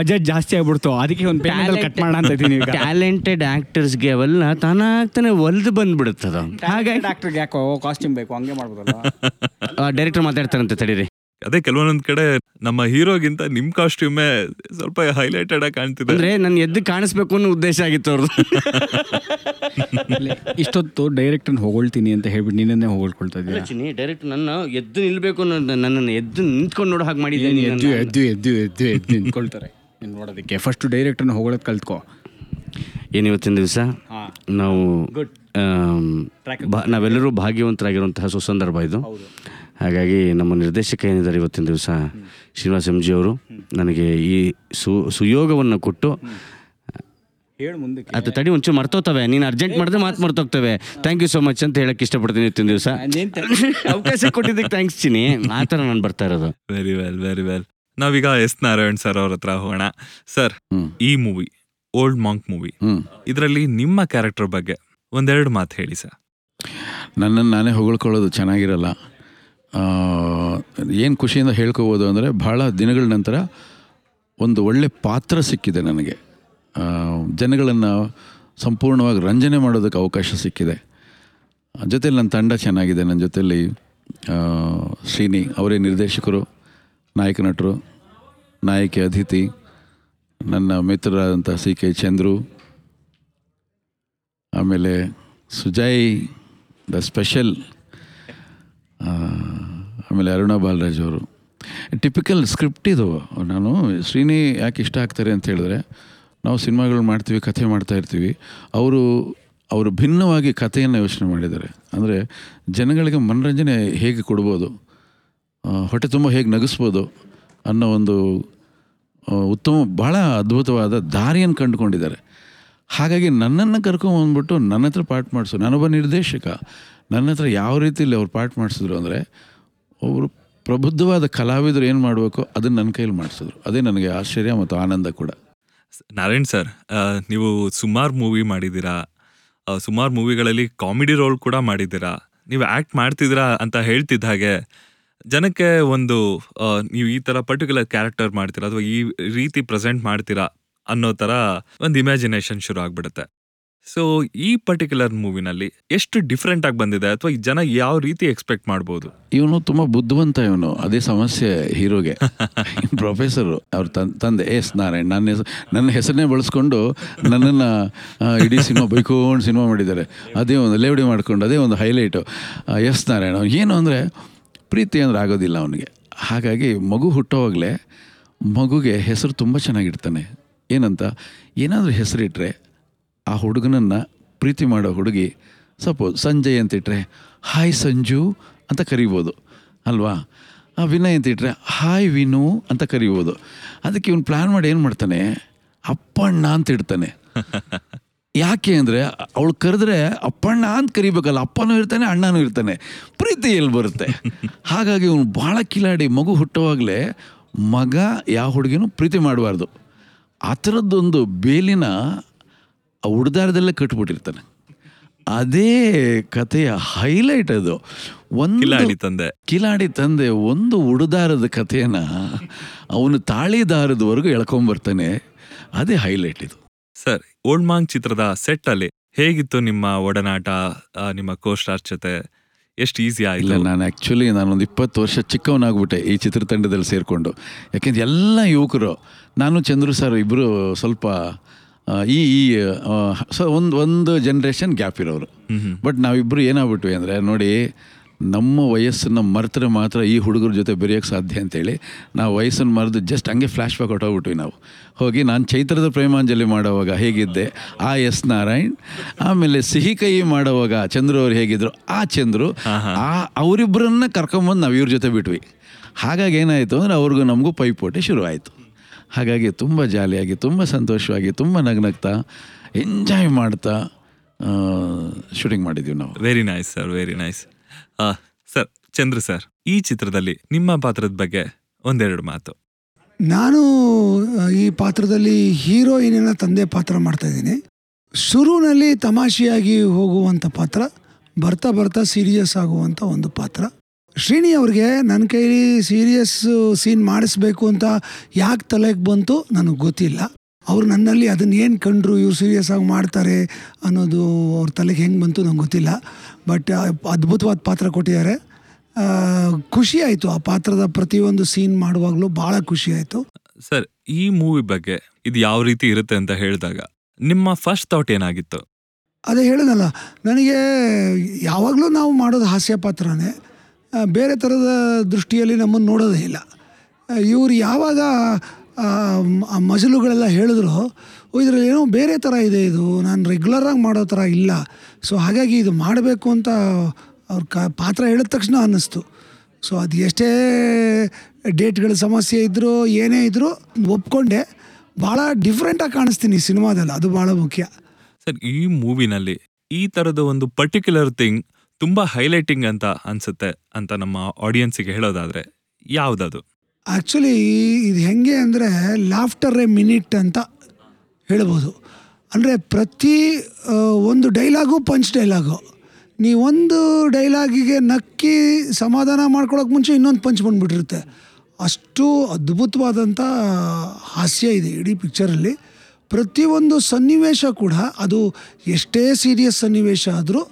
ಬಜೆಟ್ ಜಾಸ್ತಿ ಆಗಿಬಿಡ್ತು, ಅದಕ್ಕೆ ಒಂದು ಪ್ಯಾನಲ್ ಕಟ್ ಮಾಡೋಣ ಅಂತ ಇದ್ದೀನಿ. ಟ್ಯಾಲೆಂಟೆಡ್ ಆ್ಯಕ್ಟರ್ಸ್ಗೆ ಅವೆಲ್ಲ ತಾನಾಗ್ತಾನೆ ಒಲ್ದು ಬಂದುಬಿಡುತ್ತದ. ಹಾಗಾಗಿ ಆ್ಯಕ್ಟರ್ಗೆ ಯಾಕೋ ಕಾಸ್ಟ್ಯೂಮ್ ಬೇಕು, ಹಂಗೆ ಮಾಡ್ಬೋದಲ್ಲ. ಡೈರೆಕ್ಟರ್ ಮಾತಾಡ್ತಾರಂತೆ ತಡೀರಿ. ಅದೇ ಕೆಲವೊಂದೊಂದು ಕಡೆ ನಮ್ಮ ಹೀರೋಗಿಂತ ನಿಮ್ ಕಾಸ್ಟ್ಯೂಮೇ ಸ್ವಲ್ಪ ಹೈಲೈಟೆಡ್ ಆಗಿ ಕಾಣ್ತಿದೆ. ಅಂದ್ರೆ ನನ್ನ ಎದ್ದು ಕಾಣಿಸ್ಬೇಕು ಅನ್ನೋ ಉದ್ದೇಶ ಆಗಿತ್ತು ಅವ್ರದ್ದು. ಇಷ್ಟೊತ್ತು ಡೈರೆಕ್ಟರ್ನ ಹೊಗಳ್ತೀನಿ ಅಂತ ಹೇಳ್ಬಿಟ್ಟು ನಿನ್ನನ್ನೇ ಹೊಗಳ್ಕೊಳ್ತಾ ಇದ್ದೀನಿ. ಡೈರೆಕ್ಟರ್ ನನ್ನ ಎದ್ದು ನಿಲ್ಬೇಕು ಅನ್ನೋ, ನನ್ನನ್ನು ಎದ್ದು ನಿಂತ್ಕೊಂಡು ನೋಡೋ ಹಾಗೆ ಮಾಡಿದ್ದೀನಿ. ಎದ್ದು ನಿಂತ್ಕೊಳ್ತಾರೆ ನೋಡೋದಕ್ಕೆ. ಫಸ್ಟ್ ಡೈರೆಕ್ಟರ್ನ ಹೊಗಳೋದು ಕಲ್ತ್ಕೋ. ಏನು ಇವತ್ತಿನ ದಿವಸ ನಾವು ನಾವೆಲ್ಲರೂ ಭಾಗ್ಯವಂತರಾಗಿರುವಂತಹ ಸುಸಂದರ್ಭ ಇದು. ಹಾಗಾಗಿ ನಮ್ಮ ನಿರ್ದೇಶಕ ಏನಿದ್ದಾರೆ ಇವತ್ತಿನ ದಿವಸ ಶ್ರೀನಿವಾಸ್ ಎಂ ಜಿ ಅವರು ನನಗೆ ಈ ಸುಯೋಗವನ್ನು ಕೊಟ್ಟು ಅದು ತಡಿ ಒಂಚೂರು ಮರ್ತೋಗ್ತವೆ, ನೀನು ಅರ್ಜೆಂಟ್ ಮಾಡಿದ್ರೆ ಮಾತು ಮರ್ತೋಗ್ತವೆ. ಥ್ಯಾಂಕ್ ಯು ಸೋ ಮಚ್ ಅಂತ ಹೇಳಕ್ಕೆ ಇಷ್ಟಪಡ್ತೀನಿ ಇವತ್ತಿನ ದಿವಸ. ಅವಕಾಶ ಕೊಟ್ಟಿದ್ದಕ್ಕೆ ಥ್ಯಾಂಕ್ಸ್ ಚಿನಿ. ಆ ಥರ ನಾನು ಬರ್ತಾ ಇರೋದು. Very well, very well. ನಾವೀಗ ಎಸ್ ನಾರಾಯಣ್ ಸರ್ ಅವ್ರ ಹತ್ರ ಹೋಗೋಣ. ಸರ್, ಈ ಮೂವಿ ಓಲ್ಡ್ ಮಾಂಕ್ ಮೂವಿ, ಇದರಲ್ಲಿ ನಿಮ್ಮ ಕ್ಯಾರೆಕ್ಟರ್ ಬಗ್ಗೆ ಒಂದೆರಡು ಮಾತು ಹೇಳಿ ಸರ್. ನನ್ನನ್ನು ನಾನೇ ಹೊಗಳ್ಕೊಳ್ಳೋದು ಚೆನ್ನಾಗಿರಲ್ಲ. ಏನು ಖುಷಿಯಿಂದ ಹೇಳ್ಕೋಬೋದು ಅಂದರೆ, ಭಾಳ ದಿನಗಳ ನಂತರ ಒಂದು ಒಳ್ಳೆ ಪಾತ್ರ ಸಿಕ್ಕಿದೆ ನನಗೆ. ಜನಗಳನ್ನು ಸಂಪೂರ್ಣವಾಗಿ ರಂಜನೆ ಮಾಡೋದಕ್ಕೆ ಅವಕಾಶ ಸಿಕ್ಕಿದೆ. ಜೊತೆಯಲ್ಲಿ ನನ್ನ ತಂಡ ಚೆನ್ನಾಗಿದೆ. ನನ್ನ ಜೊತೆಯಲ್ಲಿ ಶ್ರೀನಿ ಅವರೇ ನಿರ್ದೇಶಕರು, ನಾಯಕ ನಟರು, ನಾಯಕಿ ಅದಿತಿ, ನನ್ನ ಮಿತ್ರರಾದಂಥ ಸಿ ಕೆ ಚಂದ್ರು, ಆಮೇಲೆ ಸುಜಯ್ ದ ಸ್ಪೆಷಲ್, ಆಮೇಲೆ ಅರುಣಾ ಬಾಲರಾಜ್ ಅವರು. ಟಿಪಿಕಲ್ ಸ್ಕ್ರಿಪ್ಟ್ ಇದು. ನಾನು ಶ್ರೀನಿ ಯಾಕೆ ಇಷ್ಟ ಆಗ್ತಾರೆ ಅಂತ ಹೇಳಿದ್ರೆ, ನಾವು ಸಿನಿಮಾಗಳು ಮಾಡ್ತೀವಿ, ಕಥೆ ಮಾಡ್ತಾಯಿರ್ತೀವಿ. ಅವರು ಭಿನ್ನವಾಗಿ ಕಥೆಯನ್ನು ಯೋಚನೆ ಮಾಡಿದ್ದಾರೆ. ಅಂದರೆ ಜನಗಳಿಗೆ ಮನರಂಜನೆ ಹೇಗೆ ಕೊಡ್ಬೋದು, ಹೊಟ್ಟೆ ತುಂಬ ಹೇಗೆ ನಗಿಸ್ಬೋದು ಅನ್ನೋ ಒಂದು ಉತ್ತಮ, ಭಾಳ ಅದ್ಭುತವಾದ ದಾರಿಯನ್ನು ಕಂಡುಕೊಂಡಿದ್ದಾರೆ. ಹಾಗಾಗಿ ನನ್ನನ್ನು ಕರ್ಕೊಂಬಂದ್ಬಿಟ್ಟು ನನ್ನ ಹತ್ರ ಪಾಠ ಮಾಡಿಸೋ, ನಾನೊಬ್ಬ ನಿರ್ದೇಶಕ, ನನ್ನ ಹತ್ರ ಯಾವ ರೀತಿಯಲ್ಲಿ ಅವ್ರು ಪಾಠ ಮಾಡಿಸಿದ್ರು ಅಂದರೆ, ಅವರು ಪ್ರಬುದ್ಧವಾದ ಕಲಾವಿದರು ಏನು ಮಾಡಬೇಕು ಅದನ್ನು ನನ್ನ ಕೈಯಲ್ಲಿ ಮಾಡಿಸಿದ್ರು. ಅದೇ ನನಗೆ ಆಶ್ಚರ್ಯ ಮತ್ತು ಆನಂದ ಕೂಡ. ನಾರಾಯಣ್ ಸರ್, ನೀವು ಸುಮಾರು ಮೂವಿ ಮಾಡಿದ್ದೀರಾ, ಸುಮಾರು ಮೂವಿಗಳಲ್ಲಿ ಕಾಮಿಡಿ ರೋಲ್ ಕೂಡ ಮಾಡಿದ್ದೀರಾ, ನೀವು ಆ್ಯಕ್ಟ್ ಮಾಡ್ತಿದ್ದೀರಾ ಅಂತ ಹೇಳ್ತಿದ್ದ ಹಾಗೆ, ಜನಕ್ಕೆ ಒಂದು ನೀವು ಈ ಥರ ಪರ್ಟಿಕ್ಯುಲರ್ ಕ್ಯಾರೆಕ್ಟರ್ ಮಾಡ್ತೀರಾ ಅಥವಾ ಈ ರೀತಿ ಪ್ರೆಸೆಂಟ್ ಮಾಡ್ತೀರಾ ಅನ್ನೋ ಥರ ಒಂದು ಇಮ್ಯಾಜಿನೇಷನ್ ಶುರು ಆಗಿಬಿಡುತ್ತೆ. ಸೊ ಈ ಪರ್ಟಿಕ್ಯುಲರ್ ಮೂವಿನಲ್ಲಿ ಎಷ್ಟು ಡಿಫ್ರೆಂಟ್ ಆಗಿ ಬಂದಿದೆ ಅಥವಾ ಈ ಜನ ಯಾವ ರೀತಿ ಎಕ್ಸ್ಪೆಕ್ಟ್ ಮಾಡ್ಬೋದು? ಇವನು ತುಂಬ ಬುದ್ಧಿವಂತ, ಇವನು ಅದೇ ಸಮಸ್ಯೆ ಹೀರೋಗೆ. ಪ್ರೊಫೆಸರು ಅವ್ರ ತಂದೆ ಎಸ್ ನಾರಾಯಣ್, ನನ್ನ ಹೆಸರನ್ನೇ ಬಳಸ್ಕೊಂಡು ನನ್ನನ್ನು ಇಡೀ ಸಿನಿಮಾ ಬೈಕೊಂಡು ಸಿನಿಮಾ ಮಾಡಿದ್ದಾರೆ. ಅದೇ ಒಂದು ಲೇವಡಿ ಮಾಡಿಕೊಂಡು ಅದೇ ಒಂದು ಹೈಲೈಟು ಎಸ್ ನಾರಾಯಣ್. ಏನು ಅಂದರೆ ಪ್ರೀತಿ ಅಂದರೆ ಆಗೋದಿಲ್ಲ ಅವನಿಗೆ. ಹಾಗಾಗಿ ಮಗು ಹುಟ್ಟೋವಾಗಲೇ ಮಗುಗೆ ಹೆಸರು ತುಂಬ ಚೆನ್ನಾಗಿಡ್ತಾನೆ. ಏನಂತ ಏನಾದರೂ ಹೆಸರಿಟ್ಟರೆ ಆ ಹುಡುಗನನ್ನು ಪ್ರೀತಿ ಮಾಡೋ ಹುಡುಗಿ, ಸಪೋಸ್ ಸಂಜಯ್ ಅಂತಿಟ್ರೆ ಹಾಯ್ ಸಂಜು ಅಂತ ಕರಿಬೋದು ಅಲ್ವಾ, ಆ ವಿನಯ್ ಅಂತಿಟ್ರೆ ಹಾಯ್ ವಿನು ಅಂತ ಕರಿಬೋದು. ಅದಕ್ಕೆ ಇವನು ಪ್ಲ್ಯಾನ್ ಮಾಡಿ ಏನು ಮಾಡ್ತಾನೆ, ಅಪ್ಪಣ್ಣ ಅಂತಿಡ್ತಾನೆ. ಯಾಕೆ ಅಂದರೆ ಅವಳು ಕರೆದ್ರೆ ಅಪ್ಪಣ್ಣ ಅಂತ ಕರಿಬೇಕಲ್ಲ, ಅಪ್ಪನೂ ಇರ್ತಾನೆ ಅಣ್ಣನೂ ಇರ್ತಾನೆ, ಪ್ರೀತಿಯಲ್ಲಿ ಬರುತ್ತೆ. ಹಾಗಾಗಿ ಇವನು ಭಾಳ ಕಿಲಾಡಿ. ಮಗು ಹುಟ್ಟುವಾಗಲೇ ಮಗ ಯಾವ ಹುಡುಗಿನೂ ಪ್ರೀತಿ ಮಾಡಬಾರ್ದು, ಆ ಥರದ್ದೊಂದು ಬೇಲಿನ ಉಡ್ದಾರದಲ್ಲೇ ಕಟ್ಬಿಟ್ಟಿರ್ತಾನೆ. ಅದೇ ಕಥೆಯ ಹೈಲೈಟ್ ಅದು. ಒಂದು ಕಿಲಾಡಿ ತಂದೆ ಒಂದು ಉಡ್ದಾರದ ಕಥೆಯನ್ನು ಅವನು ತಾಳಿದಾರದವರೆಗೂ ಎಳ್ಕೊಂಬರ್ತಾನೆ. ಅದೇ ಹೈಲೈಟ್ ಇದು. ಸರ್, ಓಲ್ಡ್ ಮಾಂಕ್ ಚಿತ್ರದ ಸೆಟ್ ಅಲ್ಲಿ ಹೇಗಿತ್ತು ನಿಮ್ಮ ಒಡನಾಟ ನಿಮ್ಮ ಕೋಸ್ಟಾರ್ ಜೊತೆ? ಎಷ್ಟು ಈಸಿ ಆಗಿಲ್ಲ. ನಾನು ಆ್ಯಕ್ಚುಲಿ ನಾನೊಂದು 20 ವರ್ಷ ಚಿಕ್ಕವನಾಗ್ಬಿಟ್ಟೆ ಈ ಚಿತ್ರತಂಡದಲ್ಲಿ ಸೇರಿಕೊಂಡು. ಯಾಕೆಂದರೆ ಎಲ್ಲ ಯುವಕರು, ನಾನು ಚಂದ್ರು ಸರ್ ಇಬ್ಬರು ಸ್ವಲ್ಪ ಈ ಸೊ ಒಂದು ಒಂದು ಜನ್ರೇಷನ್ ಗ್ಯಾಪ್ ಇರೋರು. ಬಟ್ ನಾವಿಬ್ಬರು ಏನಾಗ್ಬಿಟ್ವಿ ಅಂದರೆ, ನೋಡಿ ನಮ್ಮ ವಯಸ್ಸನ್ನು ಮರೆತರೆ ಮಾತ್ರ ಈ ಹುಡುಗರ ಜೊತೆ ಬೆರೆಯೋಕ್ಕೆ ಸಾಧ್ಯ ಅಂತೇಳಿ ನಾವು ವಯಸ್ಸನ್ನು ಮರೆದು ಜಸ್ಟ್ ಹಂಗೆ ಫ್ಲ್ಯಾಶ್ ಬ್ಯಾಕ್ ಹೊಟ್ಟೋಗ್ಬಿಟ್ವಿ. ನಾವು ಹೋಗಿ ನಾನು ಚೈತ್ರದ ಪ್ರೇಮಾಂಜಲಿ ಮಾಡೋವಾಗ ಹೇಗಿದ್ದೆ ಆ ಎಸ್ ನಾರಾಯಣ್, ಆಮೇಲೆ ಸಿಹಿ ಕೈ ಮಾಡೋವಾಗ ಚಂದ್ರು ಅವ್ರು ಹೇಗಿದ್ರು ಆ ಚಂದ್ರು, ಆ ಅವರಿಬ್ಬರನ್ನ ಕರ್ಕೊಂಬಂದು ನಾವು ಇವ್ರ ಜೊತೆ ಬಿಟ್ವಿ. ಹಾಗಾಗಿ ಏನಾಯಿತು ಅಂದರೆ ಅವ್ರಿಗೂ ನಮಗೂ ಪೈಪೋಟಿ ಶುರುವಾಯಿತು. ಹಾಗಾಗಿ ತುಂಬ ಜಾಲಿಯಾಗಿ, ತುಂಬ ಸಂತೋಷವಾಗಿ, ತುಂಬ ನಗ್ನಗ್ತಾ, ಎಂಜಾಯ್ ಮಾಡ್ತಾ ಶೂಟಿಂಗ್ ಮಾಡಿದ್ದೀವಿ ನಾವು. Very nice sir, very nice sir. Chandru sir, ಈ ಚಿತ್ರದಲ್ಲಿ ನಿಮ್ಮ ಪಾತ್ರದ ಬಗ್ಗೆ ಒಂದೆರಡು ಮಾತು. ನಾನು ಈ ಪಾತ್ರದಲ್ಲಿ ಹೀರೋಯಿನ ತಂದೆ ಪಾತ್ರ ಮಾಡ್ತಾಯಿದ್ದೀನಿ. ಶುರುವಿನಲ್ಲಿ ತಮಾಷೆಯಾಗಿ ಹೋಗುವಂಥ ಪಾತ್ರ, ಬರ್ತಾ ಬರ್ತಾ ಸೀರಿಯಸ್ ಆಗುವಂಥ ಒಂದು ಪಾತ್ರ. ಶ್ರೀನಿ ಅವ್ರಿಗೆ ನನ್ನ ಕೈಲಿ ಸೀರಿಯಸ್ ಸೀನ್ ಮಾಡಿಸ್ಬೇಕು ಅಂತ ಯಾಕೆ ತಲೆಗೆ ಬಂತು ನನಗೆ ಗೊತ್ತಿಲ್ಲ. ಅವರು ನನ್ನಲ್ಲಿ ಅದನ್ನೇನು ಕಂಡ್ರು, ಇವ್ರು ಸೀರಿಯಸ್ ಆಗಿ ಮಾಡ್ತಾರೆ ಅನ್ನೋದು ಅವ್ರ ತಲೆಗೆ ಹೆಂಗೆ ಬಂತು ನಂಗೆ ಗೊತ್ತಿಲ್ಲ. ಬಟ್ ಅದ್ಭುತವಾದ ಪಾತ್ರ ಕೊಟ್ಟಿದ್ದಾರೆ, ಖುಷಿ ಆಯಿತು. ಆ ಪಾತ್ರದ ಪ್ರತಿಯೊಂದು ಸೀನ್ ಮಾಡುವಾಗಲೂ ಭಾಳ ಖುಷಿ ಆಯಿತು. ಸರ್, ಈ ಮೂವಿ ಬಗ್ಗೆ ಇದು ಯಾವ ರೀತಿ ಇರುತ್ತೆ ಅಂತ ಹೇಳಿದಾಗ ನಿಮ್ಮ ಫಸ್ಟ್ ಥಾಟ್ ಏನಾಗಿತ್ತು? ಅದೇ ಹೇಳಿದಲ್ಲ, ನನಗೆ ಯಾವಾಗಲೂ ನಾವು ಮಾಡೋದು ಹಾಸ್ಯ ಪಾತ್ರನೇ, ಬೇರೆ ಥರದ ದೃಷ್ಟಿಯಲ್ಲಿ ನಮ್ಮನ್ನು ನೋಡೋದೇ ಇಲ್ಲ. ಇವರು ಯಾವಾಗ ಆ ಮಜಲುಗಳೆಲ್ಲ ಹೇಳಿದ್ರು ಇದರಲ್ಲಿ ಏನೋ ಬೇರೆ ಥರ ಇದೆ, ಇದು ನಾನು ರೆಗ್ಯುಲರಾಗಿ ಮಾಡೋ ಥರ ಇಲ್ಲ. ಸೊ ಹಾಗಾಗಿ ಇದು ಮಾಡಬೇಕು ಅಂತ ಅವ್ರ ಪಾತ್ರ ಹೇಳಿದ ತಕ್ಷಣ ಅನ್ನಿಸ್ತು. ಸೊ ಅದು ಎಷ್ಟೇ ಡೇಟ್ಗಳ ಸಮಸ್ಯೆ ಇದ್ದರೂ ಏನೇ ಇದ್ದರೂ ಒಪ್ಕೊಂಡೆ. ಭಾಳ ಡಿಫ್ರೆಂಟಾಗಿ ಕಾಣಿಸ್ತೀನಿ ಸಿನಿಮಾದಲ್ಲಿ, ಅದು ಭಾಳ ಮುಖ್ಯ. ಸರ್, ಈ ಮೂವಿನಲ್ಲಿ ಈ ಥರದ ಒಂದು ಪರ್ಟಿಕ್ಯುಲರ್ ಥಿಂಗ್ ತುಂಬ ಹೈಲೈಟಿಂಗ್ ಅಂತ ಅನಿಸುತ್ತೆ ಅಂತ ನಮ್ಮ ಆಡಿಯನ್ಸಿಗೆ ಹೇಳೋದಾದರೆ ಯಾವುದದು? ಆ್ಯಕ್ಚುಲಿ ಇದು ಹೆಂಗೆ ಅಂದರೆ ಲಾಫ್ಟರ್ ಎ ಮಿನಿಟ್ ಅಂತ ಹೇಳ್ಬೋದು. ಅಂದರೆ ಪ್ರತಿ ಒಂದು ಡೈಲಾಗು ಪಂಚ್ ಡೈಲಾಗು. ನೀವೊಂದು ಡೈಲಾಗಿಗೆ ನಕ್ಕಿ ಸಮಾಧಾನ ಮಾಡ್ಕೊಳ್ಳೋಕೆ ಮುಂಚೆ ಇನ್ನೊಂದು ಪಂಚ್ ಬಂದುಬಿಟ್ಟಿರುತ್ತೆ. ಅಷ್ಟು ಅದ್ಭುತವಾದಂಥ ಹಾಸ್ಯ ಇದೆ ಇಡೀ ಪಿಕ್ಚರಲ್ಲಿ. ಪ್ರತಿಯೊಂದು ಸನ್ನಿವೇಶ ಕೂಡ, ಅದು ಎಷ್ಟೇ ಸೀರಿಯಸ್ ಸನ್ನಿವೇಶ ಆದರೂ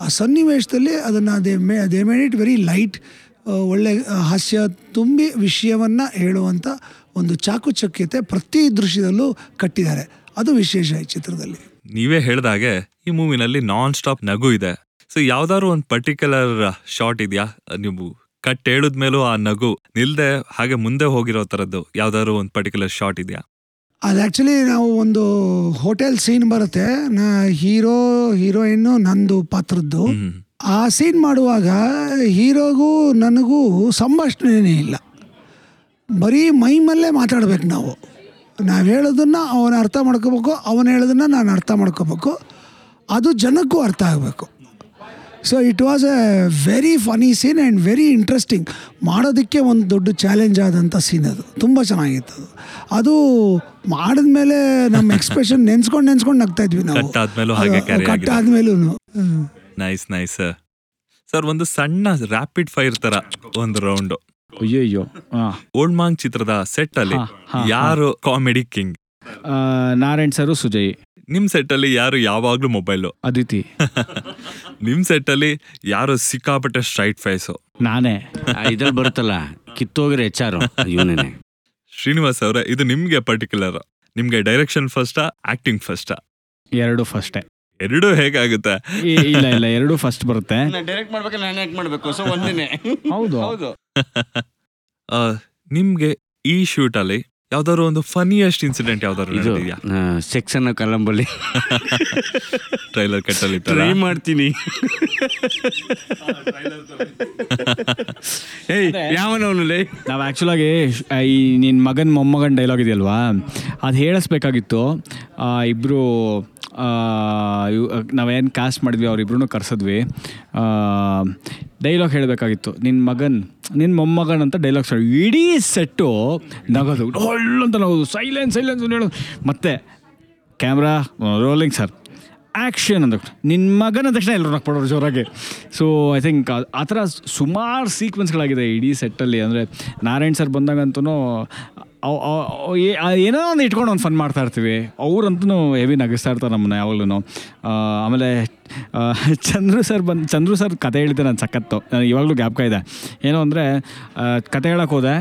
ಆ ಸನ್ನಿವೇಶದಲ್ಲಿ ಅದನ್ನು they made it very light. ಒಳ್ಳೆ ಹಾಸ್ಯ ತುಂಬಿ ವಿಷಯವನ್ನು ಹೇಳುವಂಥ ಒಂದು ಚಾಕುಚಕ್ಯತೆ ಪ್ರತಿ ದೃಶ್ಯದಲ್ಲೂ ಕಟ್ಟಿದ್ದಾರೆ, ಅದು ವಿಶೇಷ ಈ ಚಿತ್ರದಲ್ಲಿ. ನೀವೇ ಹೇಳಿದಾಗೆ ಈ ಮೂವಿನಲ್ಲಿ ನಾನ್ ಸ್ಟಾಪ್ ನಗು ಇದೆ. ಸೊ ಯಾವ್ದಾದ್ರು ಒಂದು ಪರ್ಟಿಕ್ಯುಲರ್ ಶಾಟ್ ಇದೆಯಾ, ನೀವು ಕಟ್ ಹೇಳಿದ್ಮೇಲೂ ಆ ನಗು ನಿಲ್ಲದೆ ಹಾಗೆ ಮುಂದೆ ಹೋಗಿರೋ ಥರದ್ದು ಯಾವ್ದಾದ್ರು ಒಂದು ಪರ್ಟಿಕ್ಯುಲರ್ ಶಾಟ್ ಇದೆಯಾ? ಅದು ಆ್ಯಕ್ಚುಲಿ ನಾವು ಒಂದು ಹೋಟೆಲ್ ಸೀನ್ ಬರುತ್ತೆ, ಹೀರೋ ಹೀರೋಯಿನ್ನು ನಂದು ಪಾತ್ರದ್ದು. ಆ ಸೀನ್ ಮಾಡುವಾಗ ಹೀರೋಗೂ ನನಗೂ ಸಂಭಾಷಣೆನೇ ಇಲ್ಲ, ಬರೀ ಮೈಮಲ್ಲೇ ಮಾತಾಡ್ಬೇಕು ನಾವು. ನಾವು ಹೇಳೋದನ್ನು ಅವನು ಅರ್ಥ ಮಾಡ್ಕೋಬೇಕು, ಅವನು ಹೇಳೋದನ್ನು ನಾನು ಅರ್ಥ ಮಾಡ್ಕೋಬೇಕು, ಅದು ಜನಕ್ಕೂ ಅರ್ಥ ಆಗಬೇಕು. So it was a very funny scene and very interesting. ಮಾಡೋದಕ್ಕೆ ಒಂದು ದೊಡ್ಡ ಚಾಲೆಂಜ್ ಆದಂಥ ಸೀನ್ ಅದು, ತುಂಬ ಚೆನ್ನಾಗಿತ್ತು ಅದು. ಅದು ಮಾಡಿದ್ಮೇಲೆ ನಮ್ಮ ಎಕ್ಸ್ಪ್ರೆಷನ್ ನೆನ್ಸ್ಕೊಂಡು ನಗ್ತಾ ಇದ್ವಿ ನಾವು ಕಟ್ ಆದ್ಮೇಲೂ. Nice nice sir. ಸರ್, ಒಂದು ಸಣ್ಣ ರ್ಯಾಪಿಡ್ ಫೈರ್ ತರ ಒಂದು ರೌಂಡ್. ಅಯ್ಯೋ, ಓಲ್ಡ್ ಮಾಂಗ್ ಚಿತ್ರದ ಸೆಟ್ ಅಲ್ಲಿ ಯಾರು comedy king? Narayan sir, Sujay. ನಿಮ್ ಸೆಟ್ ಅಲ್ಲಿ ಯಾರು ಯಾವಾಗ್ಲೂ ಮೊಬೈಲು? ಅದಿತಿ. ನಿಮ್ ಸೆಟ್ ಅಲ್ಲಿ ಯಾರು ಸಿಕ್ಕಾಪಟ್ಟೆ ಸ್ಟ್ರೈಟ್ ಫೇಸು? ನಾನೇ. ಇದ್ರಲ್ಲಿ ಬರುತ್ತಲ್ಲ ಕಿತ್ತೋಗಿರೋ HR ಇವನೇ. ಶ್ರೀನಿವಾಸ್ ಅವರೇ, ಇದು ನಿಮ್ಗೆ ಪರ್ಟಿಕ್ಯುಲರ್, ನಿಮ್ಗೆ ಡೈರೆಕ್ಷನ್ ಫಸ್ಟಾ ಆಕ್ಟಿಂಗ್ ಫಸ್ಟಾ? ಎರಡು ಫಸ್ಟೇ. ಎರಡೂ ಹೇಗಾಗುತ್ತೆ? ಇಲ್ಲ ಇಲ್ಲ, ಎರಡೂ ಫಸ್ಟ್ ಬರುತ್ತೆ. ಡೈರೆಕ್ಟ್ ಮಾಡಬೇಕು, ನಾನು ಆಕ್ಟ್ ಮಾಡಬೇಕು. ಸೋ ಒಂದಿನೇ. ಹೌದು ಹೌದು. ನಿಮ್ಗೆ ಈ ಶೂಟ್ ಅಲ್ಲಿ ಯಾವ್ದಾದ್ರು ಒಂದು ಫನ್ನಿಯೆಸ್ಟ್ ಇನ್ಸಿಡೆಂಟ್ ಯಾವ್ದಾದ್ರು ನಡೆದಿದೆಯಾ? ಸೆಕ್ಷನ್ ಕಲಂಬಲ್ಲಿ ಟ್ರೈಲರ್ ಕಟ್ಟಲ್ಲಿ ಟ್ರೈ ಮಾಡ್ತೀನಿ. ನಾವು ಆ್ಯಕ್ಚುಲ್ ಆಗಿ ಈ ನಿನ್ನ ಮಗನ ಮೊಮ್ಮಗನ ಡೈಲಾಗ್ ಇದೆಯಲ್ವಾ, ಅದು ಹೇಳಿಸ್ಬೇಕಾಗಿತ್ತು. ಇಬ್ಬರು ನಾವೇನು ಕಾಸ್ಟ್ ಮಾಡಿದ್ವಿ ಅವರಿಬ್ರು ಕರ್ಸಿದ್ವಿ. ಡೈಲಾಗ್ ಹೇಳಬೇಕಾಗಿತ್ತು, ನಿನ್ನ ಮಗನ್ ನಿನ್ನ ಮೊಮ್ಮಗನ ಅಂತ ಡೈಲಾಗ್ಸ್ ಹೇಳಿ ಇಡೀ ಸೆಟ್ಟು ನಗೋದು, ಅಂತ ನಗೋದು, ಸೈಲೆನ್ಸ್ ಸೈಲೆನ್ಸ್ ಅಂತ ಹೇಳೋದು. ಮತ್ತೆ ಕ್ಯಾಮ್ರಾ ರೋಲಿಂಗ್ ಸರ್, ಆ್ಯಕ್ಷನ್ ಅಂದ ನಿನ್ನ ಮಗನ ತಕ್ಷಣ ಎಲ್ಲರೂ ನಕ್ಪಡೋರು ಜೋರಾಗಿ. ಸೊ ಐ ಥಿಂಕ್ ಆ ಥರ ಸುಮಾರು ಸೀಕ್ವೆನ್ಸ್ಗಳಾಗಿದೆ ಇಡೀ ಸೆಟ್ಟಲ್ಲಿ. ಅಂದರೆ ನಾರಾಯಣ್ ಸರ್ ಬಂದಾಗಂತೂ ಏನೋ ಒಂದು ಇಟ್ಕೊಂಡು ಒಂದು ಫನ್ ಮಾಡ್ತಾಯಿರ್ತೀವಿ, ಅವ್ರಂತೂ ಹೆವಿ ನಗಿಸ್ತಾ ಇರ್ತಾರೆ ನಮ್ಮನ್ನ ಯಾವಾಗಲೂ. ಆಮೇಲೆ ಚಂದ್ರು ಸರ್ ಕತೆ ಹೇಳಿದ್ದೆ ನಾನು ಸಖತ್ತು, ಇವಾಗಲೂ ಗ್ಯಾಪ್ಕ ಇದೆ. ಏನು ಅಂದರೆ ಕತೆ ಹೇಳೋಕ್ಕೋದೆ,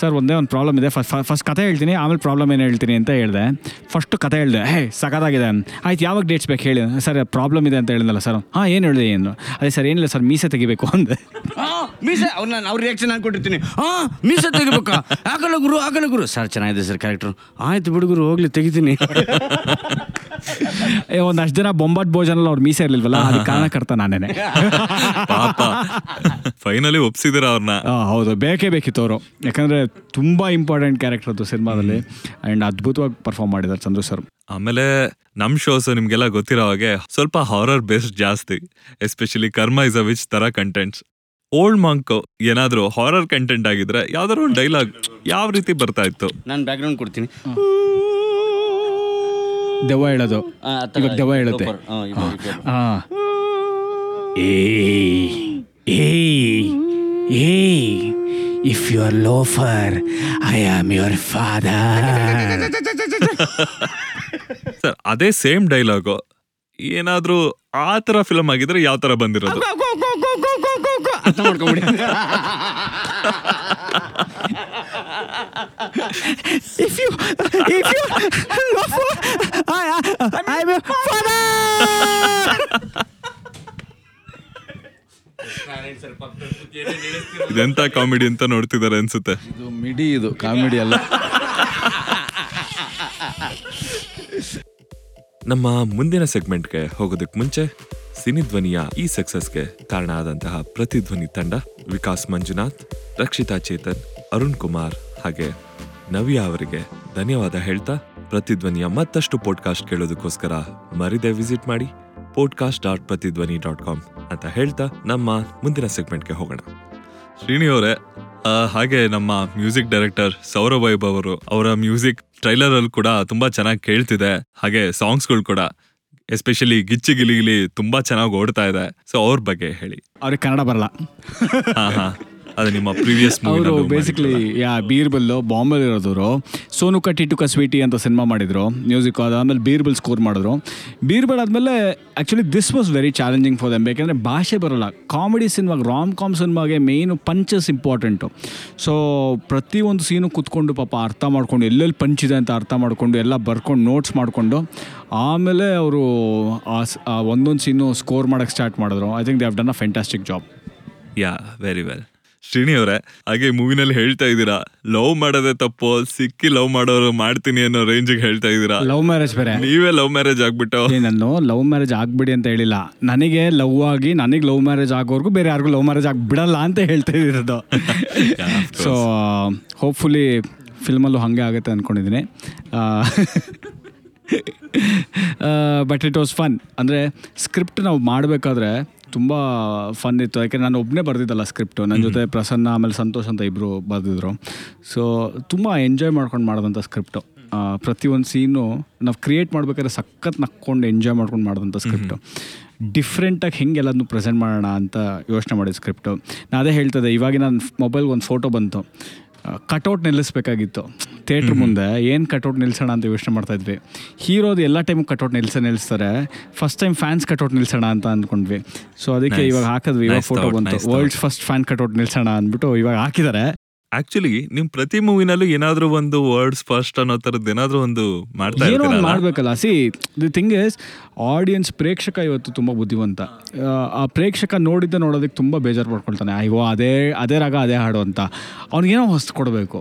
ಸರ್ ಒಂದೇ ಒಂದು ಪ್ರಾಬ್ಲಮ್ ಇದೆ, ಫಸ್ಟ್ ಕಥೆ ಹೇಳ್ತೀನಿ, ಆಮೇಲೆ ಪ್ರಾಬ್ಲಮ್ ಏನು ಹೇಳ್ತೀನಿ ಅಂತ ಹೇಳಿದೆ. ಫಸ್ಟು ಕಥೆ ಹೇಳಿದೆ, ಹೇ ಸಖತ್ತಾಗಿದೆ, ಆಯ್ತು ಯಾವಾಗ ಡೇಟ್ಸ್ ಬೇಕು ಹೇಳಿ. ಸರ್ ಪ್ರಾಬ್ಲಮ್ ಇದೆ ಅಂತ ಹೇಳಿದ್ನಲ್ಲ ಸರ್. ಹಾಂ ಏನು ಹೇಳಿದೆ ಏನು? ಅದೇ ಸರ್ ಏನಿಲ್ಲ ಸರ್ ಮೀಸೆ ತೆಗಿಬೇಕು ಅಂದೆ. ಮೀಸೆ ಅವ್ರು ಅವ್ರ ರಿಯಾಕ್ಷನ್ ಹಾಕ್ಕೊಟ್ಟಿರ್ತೀನಿ, ಹಾಂ ಮೀಸೆ ತೆಗಿಬೇಕಾ, ಆಗಲ್ಲ ಗುರು ಆಗಲ್ಲ ಗುರು. ಸರ್ ಚೆನ್ನಾಗಿದೆ ಸರ್ ಕ್ಯಾರೆಕ್ಟ್ರು. ಆಯಿತು ಬಿಡುಗರು ಹೋಗ್ಲಿ ತೆಗಿತೀನಿ. ಒಂದಷ್ಟು ಜನ ಬೊಂಬಾಟ್ ಭೋಜನಲ್ಲಿ ಅವ್ರು ಮೀಸೆ ಇರ್ಲಿಲ್ವಲ್ಲ, ಅದು ಕಾರಣಕರ್ತ ನಾನೇನೆ. ಫೈನಲಿ ಒಪ್ಸಿದಿರ ಅವ್ರನ್ನ. ಹೌದು, ಬೇಕೇ ಬೇಕಿತ್ತು ಅವರು, ಯಾಕಂದರೆ ತುಂಬ ಇಂಪಾರ್ಟೆಂಟ್ ಕ್ಯಾರೆಕ್ಟರ್ ಅದು ಸಿನಿಮಾದಲ್ಲಿ. ಆ್ಯಂಡ್ ಅದ್ಭುತವಾಗಿ ಪರ್ಫಾರ್ಮ್ ಮಾಡಿದ್ದಾರೆ ಚಂದ್ರು ಸರ್. ಆಮೇಲೆ ನಮ್ಮ ಶೋಸ್ ನಿಮಗೆಲ್ಲ ಗೊತ್ತಿರೋ ಹಾಗೆ ಸ್ವಲ್ಪ ಹಾರರ್ ಬೇಸ್ಡ್ ಜಾಸ್ತಿ, ಎಸ್ಪೆಷಲಿ ಕರ್ಮ ಇಸ್ ಅ ವಿಚ್ ಥರ ಕಂಟೆಂಟ್ಸ್. ಓಲ್ಡ್ ಮಂಕ್ ಏನಾದರೂ ಹಾರರ್ ಕಂಟೆಂಟ್ ಆಗಿದ್ರೆ ಯಾವ್ದಾದ್ರು ಒಂದು ಡೈಲಾಗ್ ಯಾವ ರೀತಿ ಬರ್ತಾ ಇತ್ತು? ನಾನು ಬ್ಯಾಕ್ಗ್ರೌಂಡ್ ಕೊಡ್ತೀನಿ. ದೆವ್ವ ಹೇಳೋದು, ಇವಾಗ ದೆವ್ವ ಹೇಳುತ್ತೆ, if you are loafer I am your father. Sir ಅದೇ ಸೇಮ್ ಡೈಲಾಗು ಏನಾದರೂ ಆ ಥರ ಫಿಲಮ್ ಆಗಿದ್ರೆ ಯಾವ ಥರ ಬಂದಿರೋದು? If you love her, I'm your father. ಇದೆಂತ ಕಾಮಿಡಿ ಅಂತ ನೋಡ್ತಿದ್ದಾರೆ ಅನ್ಸುತ್ತೆ. ಇದು ಮಿಡಿ, ಇದು ಕಾಮಿಡಿ ಅಲ್ಲ. ನಮ್ಮ ಮುಂದಿನ ಸೆಗ್ಮೆಂಟ್ಗೆ ಹೋಗೋದಕ್ಕೆ ಮುಂಚೆ ಸಿನಿಧ್ವನಿಯ ಈ ಸಕ್ಸಸ್ಗೆ ಕಾರಣ ಆದಂತಹ ಪ್ರತಿಧ್ವನಿ ತಂಡ ವಿಕಾಸ್ ಮಂಜುನಾಥ್, ರಕ್ಷಿತಾ ಚೇತನ್, ಅರುಣ್ ಕುಮಾರ್ ಹಾಗೆ ನವ್ಯ ಅವರಿಗೆ ಧನ್ಯವಾದ ಹೇಳ್ತಾ, ಪ್ರತಿಧ್ವನಿಯ ಮತ್ತಷ್ಟು ಪಾಡ್ಕಾಸ್ಟ್ ಕೇಳೋದಕ್ಕೋಸ್ಕರ ಮರಿದೆ ವಿಸಿಟ್ ಮಾಡಿ podcast.pratidvani.com ಅಂತ ಹೇಳ್ತಾ ನಮ್ಮ ಮುಂದಿನ ಸೆಗ್ಮೆಂಟ್ಗೆ ಹೋಗೋಣ. ಶ್ರೀನಿ ಅವರೇ, ಹಾಗೆ ನಮ್ಮ ಮ್ಯೂಸಿಕ್ ಡೈರೆಕ್ಟರ್ ಸೌರಭ್ ವೈಭವ್ ಅವರು, ಅವರ ಮ್ಯೂಸಿಕ್ ಟ್ರೈಲರ್ ಅಲ್ಲಿ ಕೂಡ ತುಂಬಾ ಚೆನ್ನಾಗಿ ಕೇಳ್ತಿದೆ, ಹಾಗೆ ಸಾಂಗ್ಸ್ಗಳು ಕೂಡ ಎಸ್ಪೆಷಲಿ ಗಿಚ್ಚಿ ಗಿಲಿಗಿಲಿ ತುಂಬಾ ಚೆನ್ನಾಗಿ ಓಡ್ತಾ ಇದೆ. ಸೊ ಅವ್ರ ಬಗ್ಗೆ ಹೇಳಿ. ಅವ್ರಿಗೆ ಕನ್ನಡ ಬರಲ್ಲ. ಅದು ನಿಮ್ಮ ಪ್ರೀವಿಯಸ್ ಅವರು ಬೇಸಿಕಲಿ ಯಾ ಬೀರ್ಬಲ್ಲು ಬಾಂಬೆಲ್ ಇರೋದವರು. ಸೋನು ಕಾ ಟಿಟು ಕಾ ಸ್ವೀಟಿ ಅಂತ ಸಿನಿಮಾ ಮಾಡಿದರು ಮ್ಯೂಸಿಕ್, ಅದಾದಮೇಲೆ ಬೀರ್ಬಲ್ ಸ್ಕೋರ್ ಮಾಡಿದ್ರು. ಬೀರ್ಬಲ್ ಆದಮೇಲೆ actually this was very challenging for them, ಬೇಕೆಂದರೆ ಭಾಷೆ ಬರೋಲ್ಲ. ಕಾಮಿಡಿ ಸಿನಿಮಾಗೆ, ರಾಮ್ ಕಾಮ್ ಸಿನಿಮಾಗೆ ಮೇಯ್ನು ಪಂಚಸ್ ಇಂಪಾರ್ಟೆಂಟು. ಸೊ ಪ್ರತಿಯೊಂದು ಸೀನು ಕೂತ್ಕೊಂಡು ಪಾಪ ಅರ್ಥ ಮಾಡಿಕೊಂಡು, ಎಲ್ಲೆಲ್ಲಿ ಪಂಚ್ ಇದೆ ಅಂತ ಅರ್ಥ ಮಾಡಿಕೊಂಡು, ಎಲ್ಲ ಬರ್ಕೊಂಡು ನೋಟ್ಸ್ ಮಾಡಿಕೊಂಡು ಆಮೇಲೆ ಅವರು ಒಂದೊಂದು ಸೀನು ಸ್ಕೋರ್ ಮಾಡೋಕ್ಕೆ ಸ್ಟಾರ್ಟ್ ಮಾಡಿದ್ರು. I think they have done a fantastic job. Yeah, very well. Srini ಅವರೇ, ಹಾಗೆ ಮೂವಿನಲ್ಲಿ ಹೇಳ್ತಾ ಇದ್ದೀರಾ ಲವ್ ಮಾಡೋದೇ ತಪ್ಪು, ಸಿಕ್ಕಿ ಲವ್ ಮಾಡೋರು ಮಾಡ್ತೀನಿ ಅನ್ನೋ ರೇಂಜಿಗೆ ಹೇಳ್ತಾ ಇದ್ದೀರಾ. ಲವ್ ಮ್ಯಾರೇಜ್ ಬೇರೆ, ನೀವೇ ಲವ್ ಮ್ಯಾರೇಜ್ ಆಗ್ಬಿಟ್ಟು. ನಾನು ಲವ್ ಮ್ಯಾರೇಜ್ ಆಗ್ಬಿಡಿ ಅಂತ ಹೇಳಿಲ್ಲ, ನನಗೆ ಲವ್ ಆಗಿ ನನಗೆ ಲವ್ ಮ್ಯಾರೇಜ್ ಆಗೋರ್ಗು ಬೇರೆ ಯಾರಿಗೂ ಲವ್ ಮ್ಯಾರೇಜ್ ಆಗ್ಬಿಡಲ್ಲ ಅಂತ ಹೇಳ್ತಾ ಇರೋದು. ಸೊ ಹೋಪ್ಫುಲಿ ಫಿಲ್ಮಲ್ಲೂ ಹಾಗೆ ಆಗುತ್ತೆ ಅಂದ್ಕೊಂಡಿದ್ದೀನಿ. But it was fun. ಅಂದರೆ ಸ್ಕ್ರಿಪ್ಟ್ ನಾವು ಮಾಡಬೇಕಾದ್ರೆ ತುಂಬ ಫನ್ ಇತ್ತು, ಯಾಕೆಂದರೆ ನಾನು ಒಬ್ಬನೇ ಬರ್ದಿದ್ದಲ್ಲ ಸ್ಕ್ರಿಪ್ಟು, ನನ್ನ ಜೊತೆ ಪ್ರಸನ್ನ ಆಮೇಲೆ ಸಂತೋಷ್ ಅಂತ ಇಬ್ಬರು ಬರೆದಿದ್ರು. ಸೊ ತುಂಬ ಎಂಜಾಯ್ ಮಾಡ್ಕೊಂಡು ಮಾಡಿದಂಥ ಸ್ಕ್ರಿಪ್ಟು, ಪ್ರತಿಯೊಂದು ಸೀನು ನಾವು ಕ್ರಿಯೇಟ್ ಮಾಡ್ಬೇಕಾದ್ರೆ ಸಖತ್ ನಕ್ಕೊಂಡು ಎಂಜಾಯ್ ಮಾಡ್ಕೊಂಡು ಮಾಡಿದಂಥ ಸ್ಕ್ರಿಪ್ಟು. ಡಿಫ್ರೆಂಟಾಗಿ ಹೆಂಗೆ ಎಲ್ಲದನ್ನು ಪ್ರೆಸೆಂಟ್ ಮಾಡೋಣ ಅಂತ ಯೋಚನೆ ಮಾಡಿದ ಸ್ಕ್ರಿಪ್ಟು. ನಾನು ಅದೇ ಹೇಳ್ತದೆ, ಇವಾಗ ನನ್ನ ಮೊಬೈಲ್ಗೆ ಒಂದು ಫೋಟೋ ಬಂತು, ಕಟೌಟ್ ನಿಲ್ಲಿಸ್ಬೇಕಾಗಿತ್ತು ಥಿಯೇಟ್ರ್ ಮುಂದೆ. ಏನು ಕಟೌಟ್ ನಿಲ್ಲಿಸೋಣ ಅಂತ ಯೋಚನೆ ಮಾಡ್ತಾಯಿದ್ವಿ. ಹೀರೋದು ಎಲ್ಲ ಟೈಮು ಕಟೌಟ್ ನಿಲ್ಲಿಸ್ತಾರೆ, ಫಸ್ಟ್ ಟೈಮ್ ಫ್ಯಾನ್ಸ್ ಕಟೌಟ್ ನಿಲ್ಲಿಸೋಣ ಅಂತ ಅಂದ್ಕೊಂಡ್ವಿ. ಸೊ ಅದಕ್ಕೆ ಇವಾಗ ಹಾಕಿದ್ವಿ, ಇವಾಗ ಫೋಟೋ ಬಂತು, ವರ್ಲ್ಡ್ಸ್ ಫಸ್ಟ್ ಫ್ಯಾನ್ ಕಟೌಟ್ ನಿಲ್ಲಿಸೋಣ ಅಂದ್ಬಿಟ್ಟು ಇವಾಗ ಹಾಕಿದ್ದಾರೆ. ಆಕ್ಚುಲಿ ನಿಮ್ ಪ್ರತಿ ಮೂವಿನಲ್ಲೂ ಏನಾದರೂ ಒಂದು ವರ್ಡ್ಸ್ ಫಸ್ಟ್ ಅನ್ನೋ ಥರದ್ದು ಏನಾದರೂ ಒಂದು ಮಾಡ್ಬೇಕಲ್ಲ. See the thing is, audience ಪ್ರೇಕ್ಷಕ ಇವತ್ತು ತುಂಬ ಬುದ್ಧಿವಂತ. ಆ ಪ್ರೇಕ್ಷಕ ನೋಡೋದಕ್ಕೆ ತುಂಬ ಬೇಜಾರು ಪಡ್ಕೊಳ್ತಾನೆ, ಅಯ್ಯೋ ಅದೇ ರಾಗ ಅದೇ ಹಾಡು ಅಂತ. ಅವ್ನಿಗೇನೋ ಹೊಸ್ತು ಕೊಡಬೇಕು,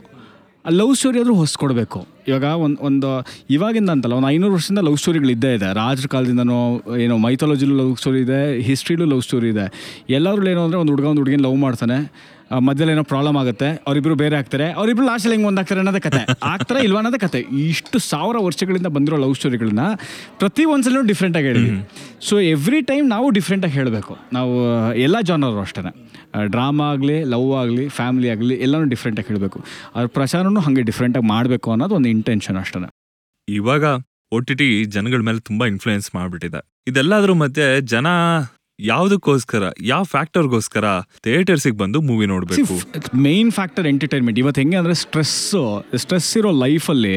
ಆ ಲವ್ ಸ್ಟೋರಿ ಆದರೂ ಹೊಸ್ತು ಕೊಡಬೇಕು. ಇವಾಗ ಒಂದು ಇವಾಗಿಂದ ಅಂತಲ್ಲ, ಒಂದು 500 ವರ್ಷದಿಂದ ಲವ್ ಸ್ಟೋರಿಗಳಿದ್ದೇ ಇದೆ. ರಾಜರ ಕಾಲದಿಂದನೂ ಏನೋ ಮೈಥಾಲಜಿಲೂ ಲವ್ ಸ್ಟೋರಿ ಇದೆ, ಹಿಸ್ಟ್ರಿಲೂ ಲವ್ ಸ್ಟೋರಿ ಇದೆ. ಎಲ್ಲರೂ ಏನೋ ಅಂದರೆ ಒಂದು ಹುಡುಗ ಒಂದು ಹುಡುಗಿನ ಲವ್ ಮಾಡ್ತಾನೆ, ಮಧ್ಯದಲ್ಲಿ ಏನೋ ಪ್ರಾಬ್ಲಮ್ ಆಗುತ್ತೆ, ಅವರಿಬ್ರು ಬೇರೆ ಆಗ್ತಾರೆ, ಅವರಿಬ್ರು ಲಾಸ್ಟಲ್ಲಿ ಹೆಂಗೆ ಒಂದಾಗ್ತಾರೆ ಅನ್ನೋದೇ ಕತೆ, ಆಗ್ತಾರೆ ಇಲ್ವ ಅನ್ನೋದೇ ಕತೆ. ಇಷ್ಟು 1,000 ವರ್ಷಗಳಿಂದ ಬಂದಿರೋ ಲವ್ ಸ್ಟೋರಿಗಳನ್ನ ಪ್ರತಿ ಒಂದ್ಸಲೂ ಡಿಫ್ರೆಂಟಾಗಿ ಹೇಳಿದ್ವಿ. ಸೊ ಎವ್ರಿ ಟೈಮ್ ನಾವು ಡಿಫ್ರೆಂಟಾಗಿ ಹೇಳಬೇಕು. ನಾವು ಎಲ್ಲ ಜಾನರು ಅಷ್ಟೇ, ಡ್ರಾಮಾ ಆಗಲಿ, ಲವ್ ಆಗಲಿ, ಫ್ಯಾಮಿಲಿ ಆಗಲಿ, ಎಲ್ಲನೂ ಡಿಫ್ರೆಂಟಾಗಿ ಹೇಳಬೇಕು. ಅದ್ರ ಪ್ರಚಾರನೂ ಹಾಗೆ ಡಿಫ್ರೆಂಟಾಗಿ ಮಾಡಬೇಕು ಅನ್ನೋದು ಒಂದು ಇಂಟೆನ್ಷನ್ ಅಷ್ಟೇ. ಇವಾಗ OTT ಜನಗಳ ಮೇಲೆ ತುಂಬ ಇನ್ಫ್ಲೂಯೆನ್ಸ್ ಮಾಡಿಬಿಟ್ಟಿದೆ. ಇದೆಲ್ಲದ್ರ ಮಧ್ಯೆ ಜನ ಯಾವುದಕ್ಕೋಸ್ಕರ, ಯಾವ ಫ್ಯಾಕ್ಟರ್ಗೋಸ್ಕರ ಥಿಯೇಟರ್ಸಿಗೆ ಬಂದು ಮೂವಿ ನೋಡಬೇಕು? Main factor entertainment. ಇವತ್ತು ಹೆಂಗೆ ಅಂದರೆ ಸ್ಟ್ರೆಸ್ ಇರೋ ಲೈಫಲ್ಲಿ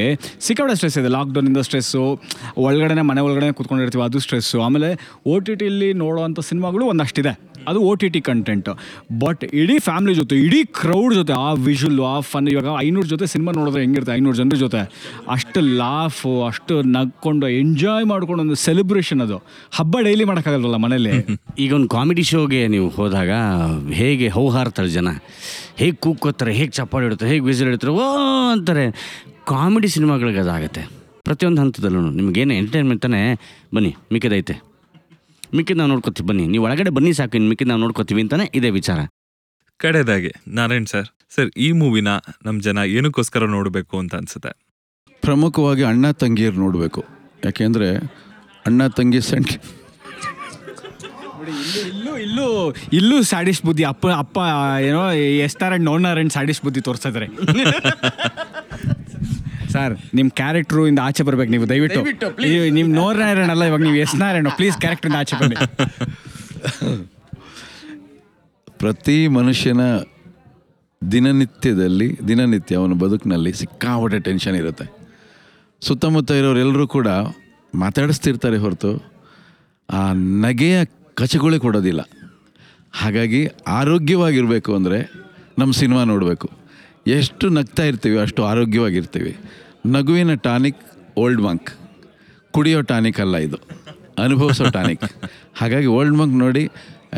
ಸಿಕ್ಕಾಪಟ್ಟೆ ಸ್ಟ್ರೆಸ್ ಇದೆ. ಲಾಕ್ಡೌನಿಂದ ಸ್ಟ್ರೆಸ್ಸು, ಒಳಗಡೆ ಮನೆ ಒಳಗಡೆ ಕೂತ್ಕೊಂಡಿರ್ತೀವಿ ಅದು ಸ್ಟ್ರೆಸ್ಸು. ಆಮೇಲೆ OTTಲಿ ನೋಡೋ ಅಂಥ ಸಿನಿಮಾಗಳು ಒಂದಷ್ಟಿದೆ, ಅದು OTT ಕಂಟೆಂಟ್. ಬಟ್ ಇಡೀ ಫ್ಯಾಮಿಲಿ ಜೊತೆ, ಇಡೀ ಕ್ರೌಡ್ ಜೊತೆ ಆ ವಿಷುಲ್ಲು, ಆ ಫನ್. ಇವಾಗ 500 ಜೊತೆ ಸಿನಿಮಾ ನೋಡಿದ್ರೆ ಹೆಂಗಿರುತ್ತೆ, 500 ಜನರ ಜೊತೆ ಅಷ್ಟು ಲಾಫು, ಅಷ್ಟು ನಗ್ಕೊಂಡು ಎಂಜಾಯ್ ಮಾಡ್ಕೊಂಡು ಒಂದು ಸೆಲೆಬ್ರೇಷನ್. ಅದು ಹಬ್ಬ ಡೈಲಿ ಮಾಡೋಕ್ಕಾಗಲ್ವಲ್ಲ ಮನೇಲಿ. ಈಗ ಒಂದು ಕಾಮಿಡಿ ಶೋಗೆ ನೀವು ಹೋದಾಗ ಹೇಗೆ ಹೌಹಾರ್ತಾರೆ ಜನ, ಹೇಗೆ ಕೂಕ್ಕೋತಾರೆ, ಹೇಗೆ ಚಪ್ಪಾಳೆ ಇಡ್ತಾರೆ, ಹೇಗೆ ವಿಸಿಲ್ ಇಡ್ತಾರೆ, ಓ ಅಂತಾರೆ. ಕಾಮಿಡಿ ಸಿನಿಮಾಗಳಿಗೆ ಅದಾಗುತ್ತೆ. ಪ್ರತಿಯೊಂದು ಹಂತದಲ್ಲೂ ನಿಮಗೇನು ಎಂಟರ್ಟೈನ್ಮೆಂಟ್ ತಾನೇ. ಬನ್ನಿ ಮಿಕ್ಕಿದೈತೆ, ಮಿಕ್ಕಿದ ನಾವು ನೋಡ್ಕೊತೀವಿ, ಬನ್ನಿ ನೀವು ಒಳಗಡೆ ಬನ್ನಿ ಸಾಕು, ಇನ್ನು ಮಿಕ್ಕಿದ ನಾವು ನೋಡ್ಕೊತೀವಿ ಅಂತಾನೆ ಇದೇ ವಿಚಾರ. ಕಡೆದಾಗಿ ನಾರಾಯಣ್ ಸರ್, ಸರ್ ಈ ಮೂವಿನ ನಮ್ಮ ಜನ ಏನಕ್ಕೋಸ್ಕರ ನೋಡಬೇಕು ಅಂತ ಅನಿಸುತ್ತೆ? ಪ್ರಮುಖವಾಗಿ ಅಣ್ಣ ತಂಗಿಯರು ನೋಡಬೇಕು. ಯಾಕೆಂದರೆ ಅಣ್ಣ ತಂಗಿ ಸಣ್ಣ ಇಲ್ಲೂ ಇಲ್ಲೂ ಇಲ್ಲೂ ಸ್ಯಾಡಿಸ್ ಬುದ್ಧಿ, ಅಪ್ಪ ಅಪ್ಪ ಏನೋ ಎಸ್ ನಾರಾಯಣ್ ನೋ ನಾರಾಯಣ್ ಸ್ಯಾಡಿಸ್ ಬುದ್ಧಿ ತೋರಿಸಿದ್ರೆ ಸರ್ ನಿಮ್ಮ ಕ್ಯಾರೆಕ್ಟ್ರು ಇಂದ ಆಚೆ ಬರ್ಬೇಕು. ನೀವು ದಯವಿಟ್ಟು ನಿಮ್ಮ ನೋ ನಾರಾಯಣ್ ಅಲ್ಲ, ಇವಾಗ ನೀವು ಎಸ್ ನಾರಾಯಣ, ಪ್ಲೀಸ್ ಕ್ಯಾರೆಕ್ಟ್ರಿಂದ ಆಚೆ ಬನ್ನಿ. ಪ್ರತಿ ಮನುಷ್ಯನ ದಿನನಿತ್ಯ ಅವನ ಬದುಕಿನಲ್ಲಿ ಸಿಕ್ಕಾಪಟ್ಟೆ ಟೆನ್ಷನ್ ಇರುತ್ತೆ. ಸುತ್ತಮುತ್ತ ಇರೋರೆಲ್ಲರೂ ಕೂಡ ಮಾತಾಡಿಸ್ತಿರ್ತಾರೆ ಹೊರತು ಆ ನಗೆಯ ಕಚಗುಳಿ ಕೊಡೋದಿಲ್ಲ. ಹಾಗಾಗಿ ಆರೋಗ್ಯವಾಗಿರಬೇಕು ಅಂದರೆ ನಮ್ಮ ಸಿನಿಮಾ ನೋಡಬೇಕು. ಎಷ್ಟು ನಗ್ತಾ ಇರ್ತೀವಿ ಅಷ್ಟು ಆರೋಗ್ಯವಾಗಿರ್ತೀವಿ. ನಗುವಿನ ಟಾನಿಕ್ ಓಲ್ಡ್ ಮಂಕ್, ಕುಡಿಯೋ ಟಾನಿಕ್ ಅಲ್ಲ, ಇದು ಅನುಭವಿಸೋ ಟಾನಿಕ್. ಹಾಗಾಗಿ ಓಲ್ಡ್ ಮಂಕ್ ನೋಡಿ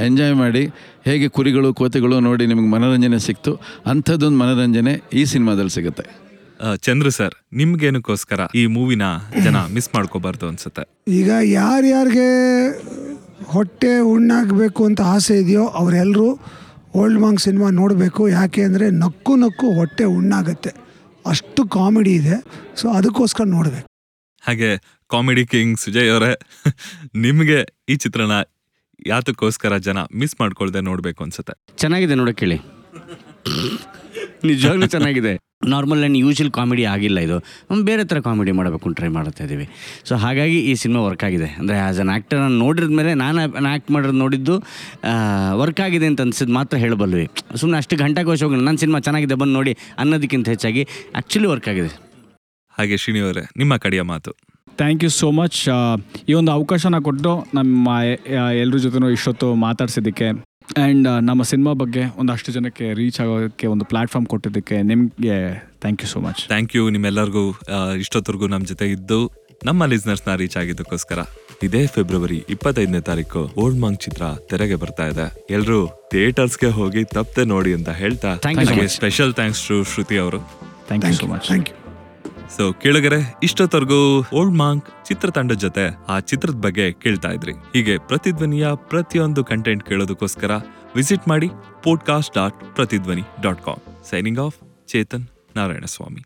ಎಂಜಾಯ್ ಮಾಡಿ. ಹೇಗೆ ಕುರಿಗಳು ಕೋತೆಗಳು ನೋಡಿ ನಿಮಗೆ ಮನೋರಂಜನೆ ಸಿಕ್ತು, ಅಂಥದ್ದೊಂದು ಮನೋರಂಜನೆ ಈ ಸಿನಿಮಾದಲ್ಲಿ ಸಿಗುತ್ತೆ. ಚಂದ್ರು ಸರ್, ನಿಮ್ಗೇನಕ್ಕೋಸ್ಕರ ಈ ಮೂವಿನ ಜನ ಮಿಸ್ ಮಾಡ್ಕೋಬಾರ್ದು ಅನ್ಸುತ್ತೆ? ಈಗ ಯಾರ್ಯಾರಿಗೆ ಹೊಟ್ಟೆ ಉಣ್ಣಾಗಬೇಕು ಅಂತ ಆಸೆ ಇದೆಯೋ ಅವರೆಲ್ಲರೂ ಓಲ್ಡ್ ಮಂಕ್ ಸಿನಿಮಾ ನೋಡಬೇಕು. ಯಾಕೆ ಅಂದರೆ ನಕ್ಕು ನಕ್ಕು ಹೊಟ್ಟೆ ಉಣ್ಣಾಗತ್ತೆ, ಅಷ್ಟು ಕಾಮಿಡಿ ಇದೆ. ಸೊ ಅದಕ್ಕೋಸ್ಕರ ನೋಡಬೇಕು. ಹಾಗೆ ಕಾಮಿಡಿ ಕಿಂಗ್ ಸುಜಯ್ ಅವರೇ, ನಿಮಗೆ ಈ ಚಿತ್ರನ ಯಾತಕ್ಕೋಸ್ಕರ ಜನ ಮಿಸ್ ಮಾಡ್ಕೊಳ್ದೆ ನೋಡಬೇಕು ಅನ್ಸುತ್ತೆ? ಚೆನ್ನಾಗಿದೆ ನೋಡಕ್ಕೆ ಹೇಳಿ, ನಿಜವಾಗ್ಲೂ ಚೆನ್ನಾಗಿದೆ. ನಾರ್ಮಲ್ ಆ್ಯಂಡ್ ಯೂಶುವಲ್ ಕಾಮಿಡಿ ಆಗಿಲ್ಲ, ಇದು ಬೇರೆ ಥರ ಕಾಮಿಡಿ ಮಾಡಬೇಕು ಟ್ರೈ ಮಾಡ್ತಾ ಇದ್ದೀವಿ. ಸೊ ಹಾಗಾಗಿ ಈ ಸಿನಿಮಾ ವರ್ಕ್ ಆಗಿದೆ. ಅಂದರೆ ಆ್ಯಸ್ ಅನ್ ಆ್ಯಕ್ಟರ್ ನಾನು ನೋಡಿದ ಮೇಲೆ, ನಾನು ಆ್ಯಕ್ಟ್ ಮಾಡಿರೋದು ನೋಡಿದ್ದು ವರ್ಕ್ ಆಗಿದೆ ಅಂತ ಅನಿಸಿದ್ದು ಮಾತ್ರ ಹೇಳಬಲ್ವಿ. ಸುಮ್ಮನೆ ಅಷ್ಟು ಗಂಟೆಗೋಶ್ ಹೋಗಿ ನನ್ನ ಸಿನಿಮಾ ಚೆನ್ನಾಗಿದೆ ಬಂದು ನೋಡಿ ಅನ್ನೋದಕ್ಕಿಂತ ಹೆಚ್ಚಾಗಿ ಆ್ಯಕ್ಚುಲಿ ವರ್ಕ್ ಆಗಿದೆ. ಹಾಗೆ ಶ್ರೀನಿವರೇ, ನಿಮ್ಮ ಕಡೆಯ ಮಾತು? ಥ್ಯಾಂಕ್ ಯು ಸೋ ಮಚ್ ಈ ಒಂದು ಅವಕಾಶನ ಕೊಟ್ಟು ನಮ್ಮ ಎಲ್ಲರ ಜೊತೆ ಇಷ್ಟೊತ್ತು ಮಾತಾಡ್ಸಿದ್ದಕ್ಕೆ, ಆ್ಯಂಡ್ ನಮ್ಮ ಸಿನಿಮಾ ಬಗ್ಗೆ ಒಂದಷ್ಟು ಜನಕ್ಕೆ ರೀಚ್ ಆಗೋದಕ್ಕೆ ಒಂದು ಪ್ಲ್ಯಾಟ್ಫಾರ್ಮ್ ಕೊಟ್ಟಿದ್ದಕ್ಕೆ ನಿಮಗೆ thank you so much. Thank you ನಿಮ್ಮೆಲ್ಲರಿಗೂ, ಇಷ್ಟೊತ್ತರೆಗೂ ನಮ್ಮ ಜೊತೆ ಇದ್ದು ನಮ್ಮ ಲಿಸ್ನರ್ಸ್ನ ರೀಚ್ ಆಗಿದ್ದಕ್ಕೋಸ್ಕರ. ಇದೇ ಫೆಬ್ರವರಿ 25ನೇ ತಾರೀಕು ಓಲ್ಡ್ ಮಂಕ್ ಚಿತ್ರ ತೆರೆಗೆ ಬರ್ತಾ ಇದೆ. ಎಲ್ಲರೂ ಥಿಯೇಟರ್ಸ್ಗೆ ಹೋಗಿ ತಪ್ಪದೆ ನೋಡಿ ಅಂತ ಹೇಳ್ತಾ ಸ್ಪೆಷಲ್ ಥ್ಯಾಂಕ್ಸ್ ಟು ಶ್ರುತಿ ಅವರು. Thank you so much. Thank you. So ಕೇಳಿಗರೆ, ಇಷ್ಟೊತ್ತರೆಗೂ ಓಲ್ಡ್ ಮಾಂಕ್ ಚಿತ್ರತಂಡದ ಜೊತೆ ಆ ಚಿತ್ರದ ಬಗ್ಗೆ ಕೇಳ್ತಾ ಇದ್ರಿ. ಹೀಗೆ ಪ್ರತಿಧ್ವನಿಯ ಪ್ರತಿಯೊಂದು ಕಂಟೆಂಟ್ ಕೇಳೋದಕ್ಕೋಸ್ಕರ ವಿಸಿಟ್ ಮಾಡಿ podcast.pratidvani.com. Signing off, Chetan Narayanaswamy.